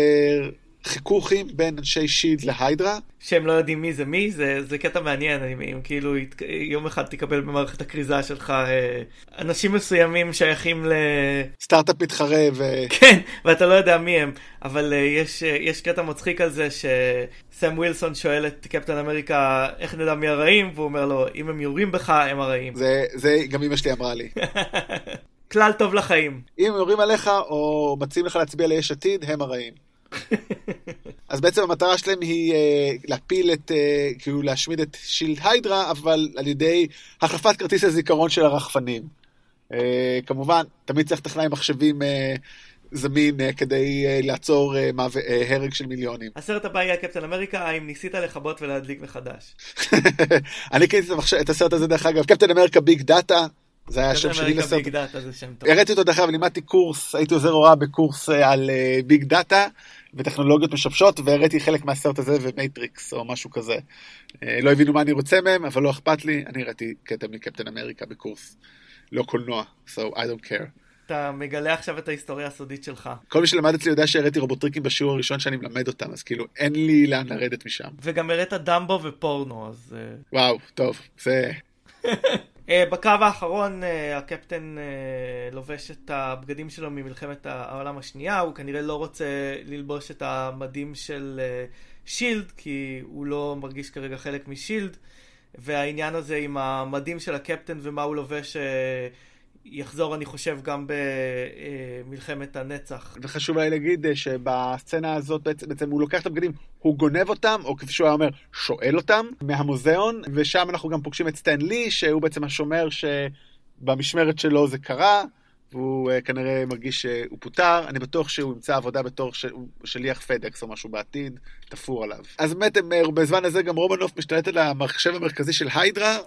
חיכוכים בין אנשי שיד להיידרה. שהם לא יודעים מי זה מי, זה, זה קטע מעניין, אני, אם כאילו יום אחד תקבל במערכת הקריזה שלך אנשים מסוימים שייכים ל... סטארט-אפ מתחרה ו... כן, ואתה לא יודע מי הם, אבל יש, יש קטע מצחיק על זה שסם ווילסון שואל את קפטן אמריקה איך נדע מי הרעים, והוא אומר לו, אם הם יורים בך, הם הרעים. זה, זה גם אמא שלי אמרה לי. כלל טוב לחיים. אם יורים עליך או מציעים לך להצביע ליש עתיד, הם הרעים. אז בעצם המטרה שלהם היא uh, להפיל את, uh, כאילו להשמיד את שילד היידרה, אבל על ידי החלפת כרטיס הזיכרון של הרחפנים. Uh, כמובן, תמיד צריך טכנאי מחשבים uh, זמין uh, כדי uh, לעצור uh, מעו... uh, הרג של מיליונים. הסרט הבא היה קפטן אמריקה, האם ניסית לחבות ולהדליק מחדש? אני קניתי את הסרט הזה דרך אגב, קפטן אמריקה ביג דאטה, זה היה שם שלי לסרט. הראיתי אותו דרך אגב, לימדתי קורס, הייתי עוזר הוראה בקורס על ביג דאטה וטכנולוגיות משבשות, והראיתי חלק מהסרט הזה ומייטריקס או משהו כזה. לא הבינו מה אני רוצה מהם, אבל לא אכפת לי, אני ראיתי קטע מקפטן אמריקה בקורס, לא קולנוע, so I don't care. אתה מגלה עכשיו את ההיסטוריה הסודית שלך. כל מי שלמד אצלי יודע שהראיתי רובוטריקים בשיעור הראשון שאני מלמד אותם, אז כאילו אין לי לאן לרדת משם. וגם הראת דמבו ופורנו, אז... וואו, טוב, זה... בקרב האחרון הקפטן לובש את הבגדים שלו ממלחמת העולם השנייה, הוא כנראה לא רוצה ללבוש את המדים של שילד, כי הוא לא מרגיש כרגע חלק משילד, והעניין הזה עם המדים של הקפטן ומה הוא לובש יחזור אני חושב גם במלחמת הנצח. וחשוב לי להגיד שבסצנה הזאת בעצם הוא לוקח את הבגדים, הוא גונב אותם, או כפי שהוא אומר, שואל אותם מהמוזיאון, ושם אנחנו גם פוגשים את סטן לי, שהוא בעצם השומר שבמשמרת שלו זה קרה, והוא כנראה מרגיש שהוא פוטר, אני בטוח שהוא ימצא עבודה בתור שליח פדקס או משהו בעתיד, תפור עליו. אז באמת, בזמן הזה גם רומנוף משתלט על המחשב המרכזי של היידרה,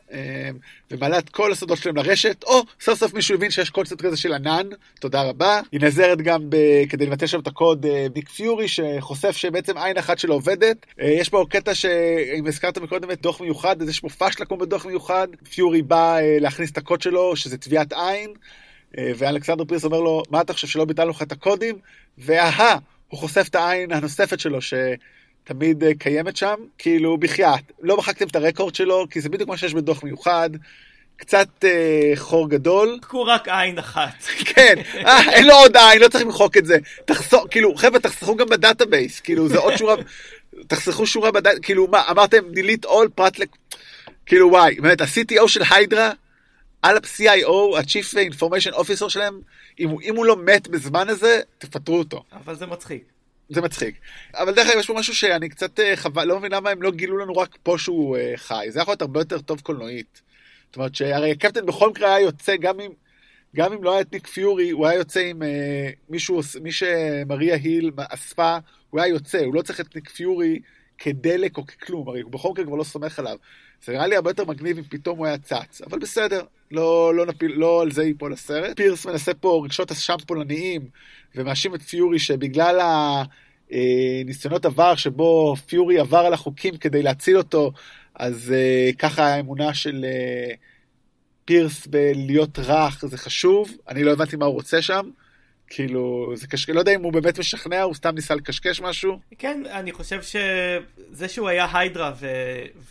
ומעלה את כל הסודות שלהם לרשת, או סוף סוף מישהו הבין שיש קוד סוד כזה של ענן, תודה רבה. היא נעזרת גם כדי לבטא שם את הקוד ניק פיורי, שחושף שבעצם עין אחת שלו עובדת. יש פה קטע שאם הזכרת מקודם את דוח מיוחד, אז יש פה פשלה כמו בדוח מיוחד, פיורי בא להכניס את הקוד שלו, שזה טביעת עין. ואלכסנדר פירס אומר לו, מה אתה חושב שלא ביטלנו לך את הקודים? ואהה, הוא חושף את העין הנוספת שלו שתמיד קיימת שם, כאילו בחיית, לא מחקתם את הרקורד שלו, כי זה בדיוק מה שיש בדוח מיוחד, קצת אה, חור גדול. תחקו רק עין אחת. כן, אה, אין לו עוד עין, לא צריך למחוק את זה. תחסוך, כאילו, חבר'ה, תחסכו גם בדאטאבייס, כאילו, זה עוד שורה, תחסכו שורה בדאטאבייס, כאילו, מה, אמרתם, delete all, פרט לק... כאילו, וואי, באמת, ה-סי טי או של היידרה, אלאפ סי איי או, ה-Chief Information Officer שלהם, אם, אם הוא לא מת בזמן הזה, תפטרו אותו. אבל זה מצחיק. זה מצחיק. אבל דרך כלל יש פה משהו שאני קצת חבל, לא מבין למה הם לא גילו לנו רק פה שהוא uh, חי. זה יכול להיות הרבה יותר טוב קולנועית. זאת אומרת שהרי הקפטן בכל מקרה היה יוצא, גם אם, גם אם לא היה את ניק פיורי, הוא היה יוצא עם uh, מישהו, מי שמריה היל אספה, הוא היה יוצא, הוא לא צריך את ניק פיורי כדלק או ככלום, הרי הוא בכל מקרה כבר לא סומך עליו. זה נראה לי הרבה יותר מגניב אם פתאום הוא היה צץ, אבל בסדר, לא, לא נפיל, לא על זה ייפול הסרט. פירס מנסה פה רגשות אשם פולניים, ומאשים את פיורי שבגלל הניסיונות עבר, שבו פיורי עבר על החוקים כדי להציל אותו, אז ככה האמונה של פירס בלהיות רך זה חשוב, אני לא הבנתי מה הוא רוצה שם, כאילו, זה קשקש, לא יודע אם הוא באמת משכנע, הוא סתם ניסה לקשקש משהו. כן, אני חושב שזה שהוא היה היידרה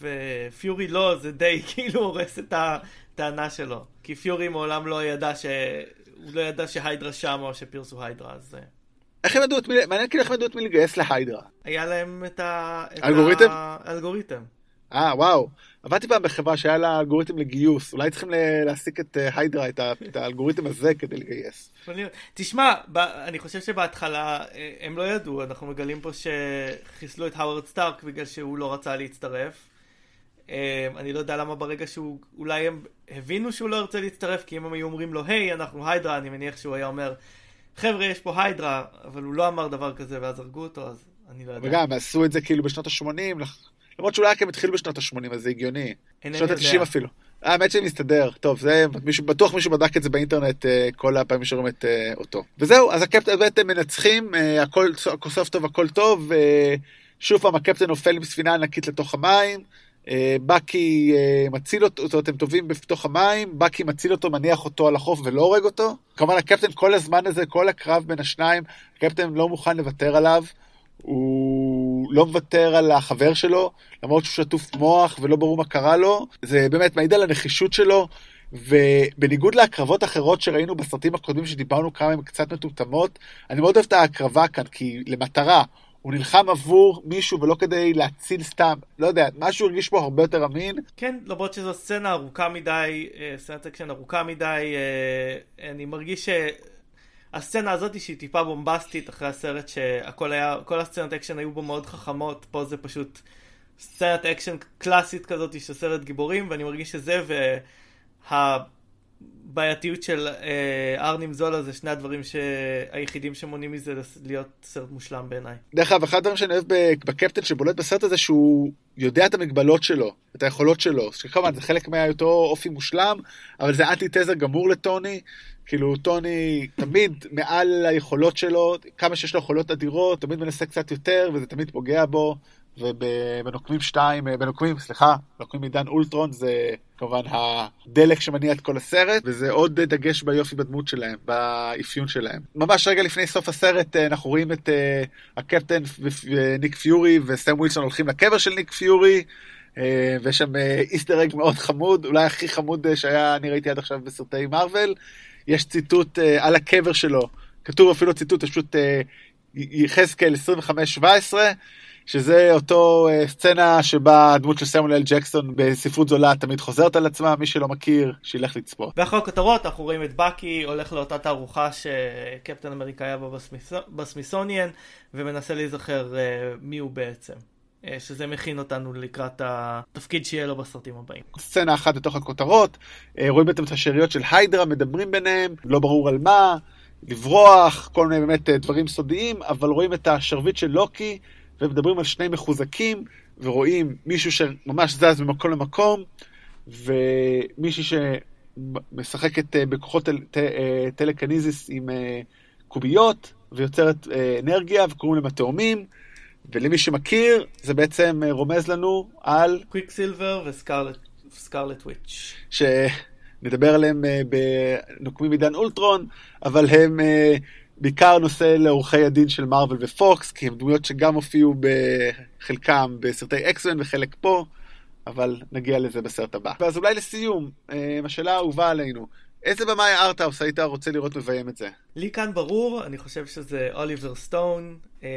ופיורי לא, זה די כאילו הורס את הטענה שלו. כי פיורי מעולם לא ידע שהיידרה שם או שפירס הוא היידרה, אז... איך הם ידעו את מי, מעניין כאילו איך הם ידעו את מי לגייס להיידרה? היה להם את ה... אלגוריתם? אלגוריתם. אה, וואו. עבדתי פעם בחברה שהיה לה אלגוריתם לגיוס. אולי צריכים להסיק את היידרה, את האלגוריתם הזה כדי לגייס. תשמע, אני חושב שבהתחלה הם לא ידעו. אנחנו מגלים פה שחיסלו את האוורד סטארק בגלל שהוא לא רצה להצטרף. אני לא יודע למה ברגע שהוא... אולי הם הבינו שהוא לא רצה להצטרף, כי אם הם היו אומרים לו, היי, אנחנו היידרה, אני מניח שהוא היה אומר, חבר'ה, יש פה היידרה, אבל הוא לא אמר דבר כזה ואז הרגו אותו, אז אני לא יודע. וגם, עשו את זה כאילו בשנות ה-שמונים, למרות שאולי רק הם התחילו בשנות ה-שמונים, אז זה הגיוני. שנות ה-תשעים אפילו. האמת שהם מסתדר. טוב, זה, מישהו, בטוח מישהו בדק את זה באינטרנט, כל הפעמים שרואים את אותו. וזהו, אז הקפטן ואתם מנצחים, הכל סוף טוב, הכל טוב, שוב פעם הקפטן נופל עם ספינה ענקית לתוך המים, בקי מציל אותו, אתם טובים בתוך המים, בקי מציל אותו, מניח אותו על החוף ולא הורג אותו. כמובן הקפטן כל הזמן הזה, כל הקרב בין השניים, הקפטן לא מוכן לוותר עליו, הוא לא מוותר על החבר שלו, למרות שהוא שטוף מוח ולא ברור מה קרה לו, זה באמת מעיד על הנחישות שלו, ובניגוד להקרבות אחרות שראינו בסרטים הקודמים שדיברנו כמה הם קצת מטומטמות, אני מאוד אוהב את ההקרבה כאן, כי למטרה, הוא נלחם עבור מישהו ולא כדי להציל סתם, לא יודע, משהו הרגיש פה הרבה יותר אמין. כן, למרות שזו סצנה ארוכה מדי, סצנת אקשן ארוכה מדי, אני מרגיש ש... הסצנה הזאת שהיא טיפה בומבסטית אחרי הסרט שהכל היה, כל הסצנת אקשן היו בו מאוד חכמות, פה זה פשוט סצנת אקשן קלאסית כזאת של סרט גיבורים, ואני מרגיש שזה והבעייתיות של ארנים זולה זה שני הדברים שהיחידים שמונים מזה להיות סרט מושלם בעיניי. דרך אגב, אחד הדברים שאני אוהב בקפטן שבולט בסרט הזה שהוא יודע את המגבלות שלו, את היכולות שלו, שכמובן זה חלק מאותו אופי מושלם, אבל זה אנטיתזה גמור לטוני, כאילו טוני תמיד מעל היכולות שלו, כמה שיש לו יכולות אדירות, תמיד מנסה קצת יותר, וזה תמיד פוגע בו, ובנוקמים שתיים, בנוקמים, סליחה, בנוקמים עידן אולטרון, זה כמובן הדלק שמניע את כל הסרט, וזה עוד דגש ביופי בדמות שלהם, באפיון שלהם. ממש רגע לפני סוף הסרט, אנחנו רואים את הקפטן ניק פיורי, וסם ווילסון הולכים לקבר של ניק פיורי, ויש שם איסטר אג מאוד חמוד, אולי הכי חמוד שהיה, אני ראיתי עד עכשיו בסרטי מארוול, יש ציטוט uh, על הקבר שלו, כתוב אפילו ציטוט, יש פשוט uh, יחזקאל עשרים וחמש שבע עשרה, שזה אותו uh, סצנה שבה הדמות של סמואל אל ג'קסון בספרות זולה תמיד חוזרת על עצמה, מי שלא מכיר, שילך לצפות. ואחרי הכותרות אנחנו רואים את בקי, הולך לאותה תערוכה שקפטן אמריקה היה בו בסמיסוניאן, ומנסה להיזכר uh, מי הוא בעצם. שזה מכין אותנו לקראת התפקיד שיהיה לו בסרטים הבאים. סצנה אחת בתוך הכותרות, רואים בעצם את השאריות של היידרה, מדברים ביניהם, לא ברור על מה, לברוח, כל מיני באמת דברים סודיים, אבל רואים את השרביט של לוקי, ומדברים על שני מחוזקים, ורואים מישהו שממש זז ממקום למקום, ומישהי שמשחקת בכוחות טלקניזיס עם קוביות, ויוצרת אנרגיה, וקוראים להם התאומים, ולמי שמכיר, זה בעצם רומז לנו על קוויק סילבר וסקארלט, סקארלט וויץ', שנדבר עליהם בנוקמים עידן אולטרון, אבל הם בעיקר נושא לעורכי הדין של מרוול ופוקס, כי הם דמויות שגם הופיעו בחלקם בסרטי אקסמן וחלק פה, אבל נגיע לזה בסרט הבא. ואז אולי לסיום, השאלה האהובה עלינו, איזה במאי ארטהאוס היית רוצה לראות מביים את זה? לי כאן ברור, אני חושב שזה אוליבר סטון, אה,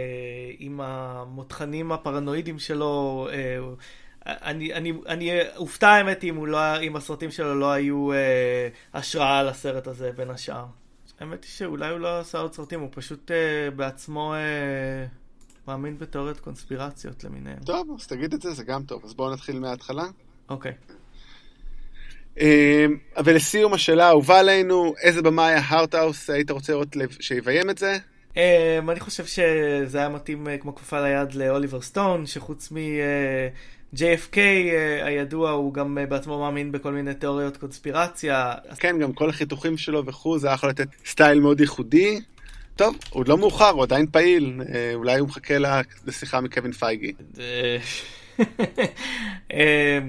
עם המותחנים הפרנואידים שלו, אה, אני, אני, אני אופתע האמת אם, לא, אם הסרטים שלו לא היו אה, השראה לסרט הזה בין השאר. האמת היא שאולי הוא לא עשה עוד סרטים, הוא פשוט אה, בעצמו אה, מאמין בתיאוריית קונספירציות למיניהם. טוב, אז תגיד את זה, זה גם טוב. אז בואו נתחיל מההתחלה. אוקיי. אבל לסיום השאלה האהובה עלינו, איזה במאי הארטהאוס היית רוצה לראות שיביים את זה? אני חושב שזה היה מתאים כמו כפפה ליד לאוליבר סטון, שחוץ מ-ג'יי אף קיי הידוע הוא גם בעצמו מאמין בכל מיני תיאוריות קונספירציה. כן, גם כל החיתוכים שלו וכו', זה היה יכול לתת סטייל מאוד ייחודי. טוב, עוד לא מאוחר, הוא עדיין פעיל, אולי הוא מחכה לשיחה מקווין פייגי.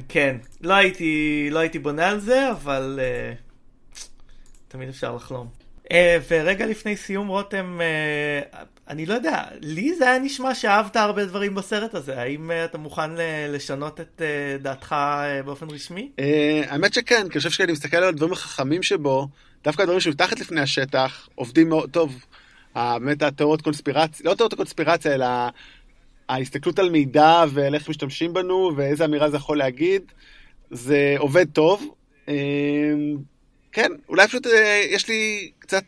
כן, לא הייתי לא הייתי בונה על זה, אבל תמיד אפשר לחלום. ורגע לפני סיום, רותם, אני לא יודע, לי זה היה נשמע שאהבת הרבה דברים בסרט הזה. האם אתה מוכן לשנות את דעתך באופן רשמי? האמת שכן, כי אני חושב שאני מסתכל על הדברים החכמים שבו, דווקא הדברים שמתחת לפני השטח עובדים מאוד טוב. באמת התיאוריות קונספירציה, לא תיאוריות הקונספירציה, אלא ההסתכלות על מידע ועל איך משתמשים בנו ואיזה אמירה זה יכול להגיד, זה עובד טוב. כן, אולי פשוט יש לי קצת,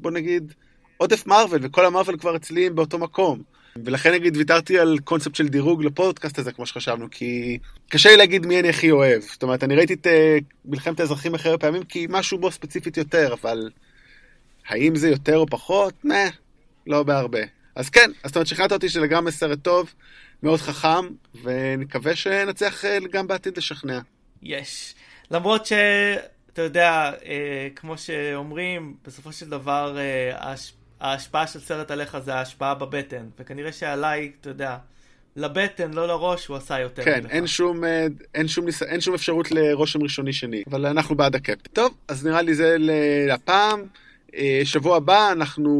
בוא נגיד, עודף מרוול, וכל המרוול כבר אצלי באותו מקום. ולכן נגיד ויתרתי על קונספט של דירוג לפודקאסט הזה, כמו שחשבנו, כי קשה לי להגיד מי אני הכי אוהב. זאת אומרת, אני ראיתי את מלחמת האזרחים אחרי פעמים, כי משהו בו ספציפית יותר, אבל האם זה יותר או פחות? נה, לא בהרבה. אז כן, אז זאת אומרת, שכנעת אותי שזה גם מסרט טוב, מאוד חכם, ונקווה שנצליח גם בעתיד לשכנע. יש. למרות שאתה יודע, כמו שאומרים, בסופו של דבר, ההשפעה של סרט עליך זה ההשפעה בבטן, וכנראה שעליי, אתה יודע, לבטן, לא לראש, הוא עשה יותר. כן, אין שום, אין שום, אין שום אפשרות לרושם ראשוני שני, אבל אנחנו בעד הקפטן. טוב, אז נראה לי זה לפעם. שבוע הבא אנחנו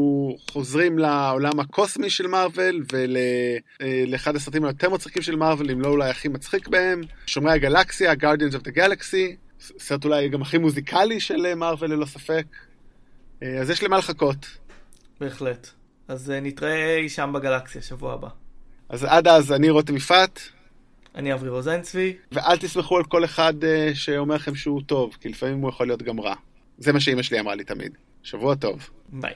חוזרים לעולם הקוסמי של מארוול ולאחד הסרטים היותר מצחיקים של מארוול, אם לא אולי הכי מצחיק בהם, שומרי הגלקסיה, Guardians of the Galaxy, סרט אולי גם הכי מוזיקלי של מארוול ללא ספק. אז יש למה לחכות. בהחלט. אז נתראה שם בגלקסיה שבוע הבא. אז עד אז אני רותם יפעת. אני אברי רוזן צבי. ואל תסמכו על כל אחד שאומר לכם שהוא טוב, כי לפעמים הוא יכול להיות גם רע. זה מה שאמא שלי אמרה לי תמיד. שבוע טוב. ביי.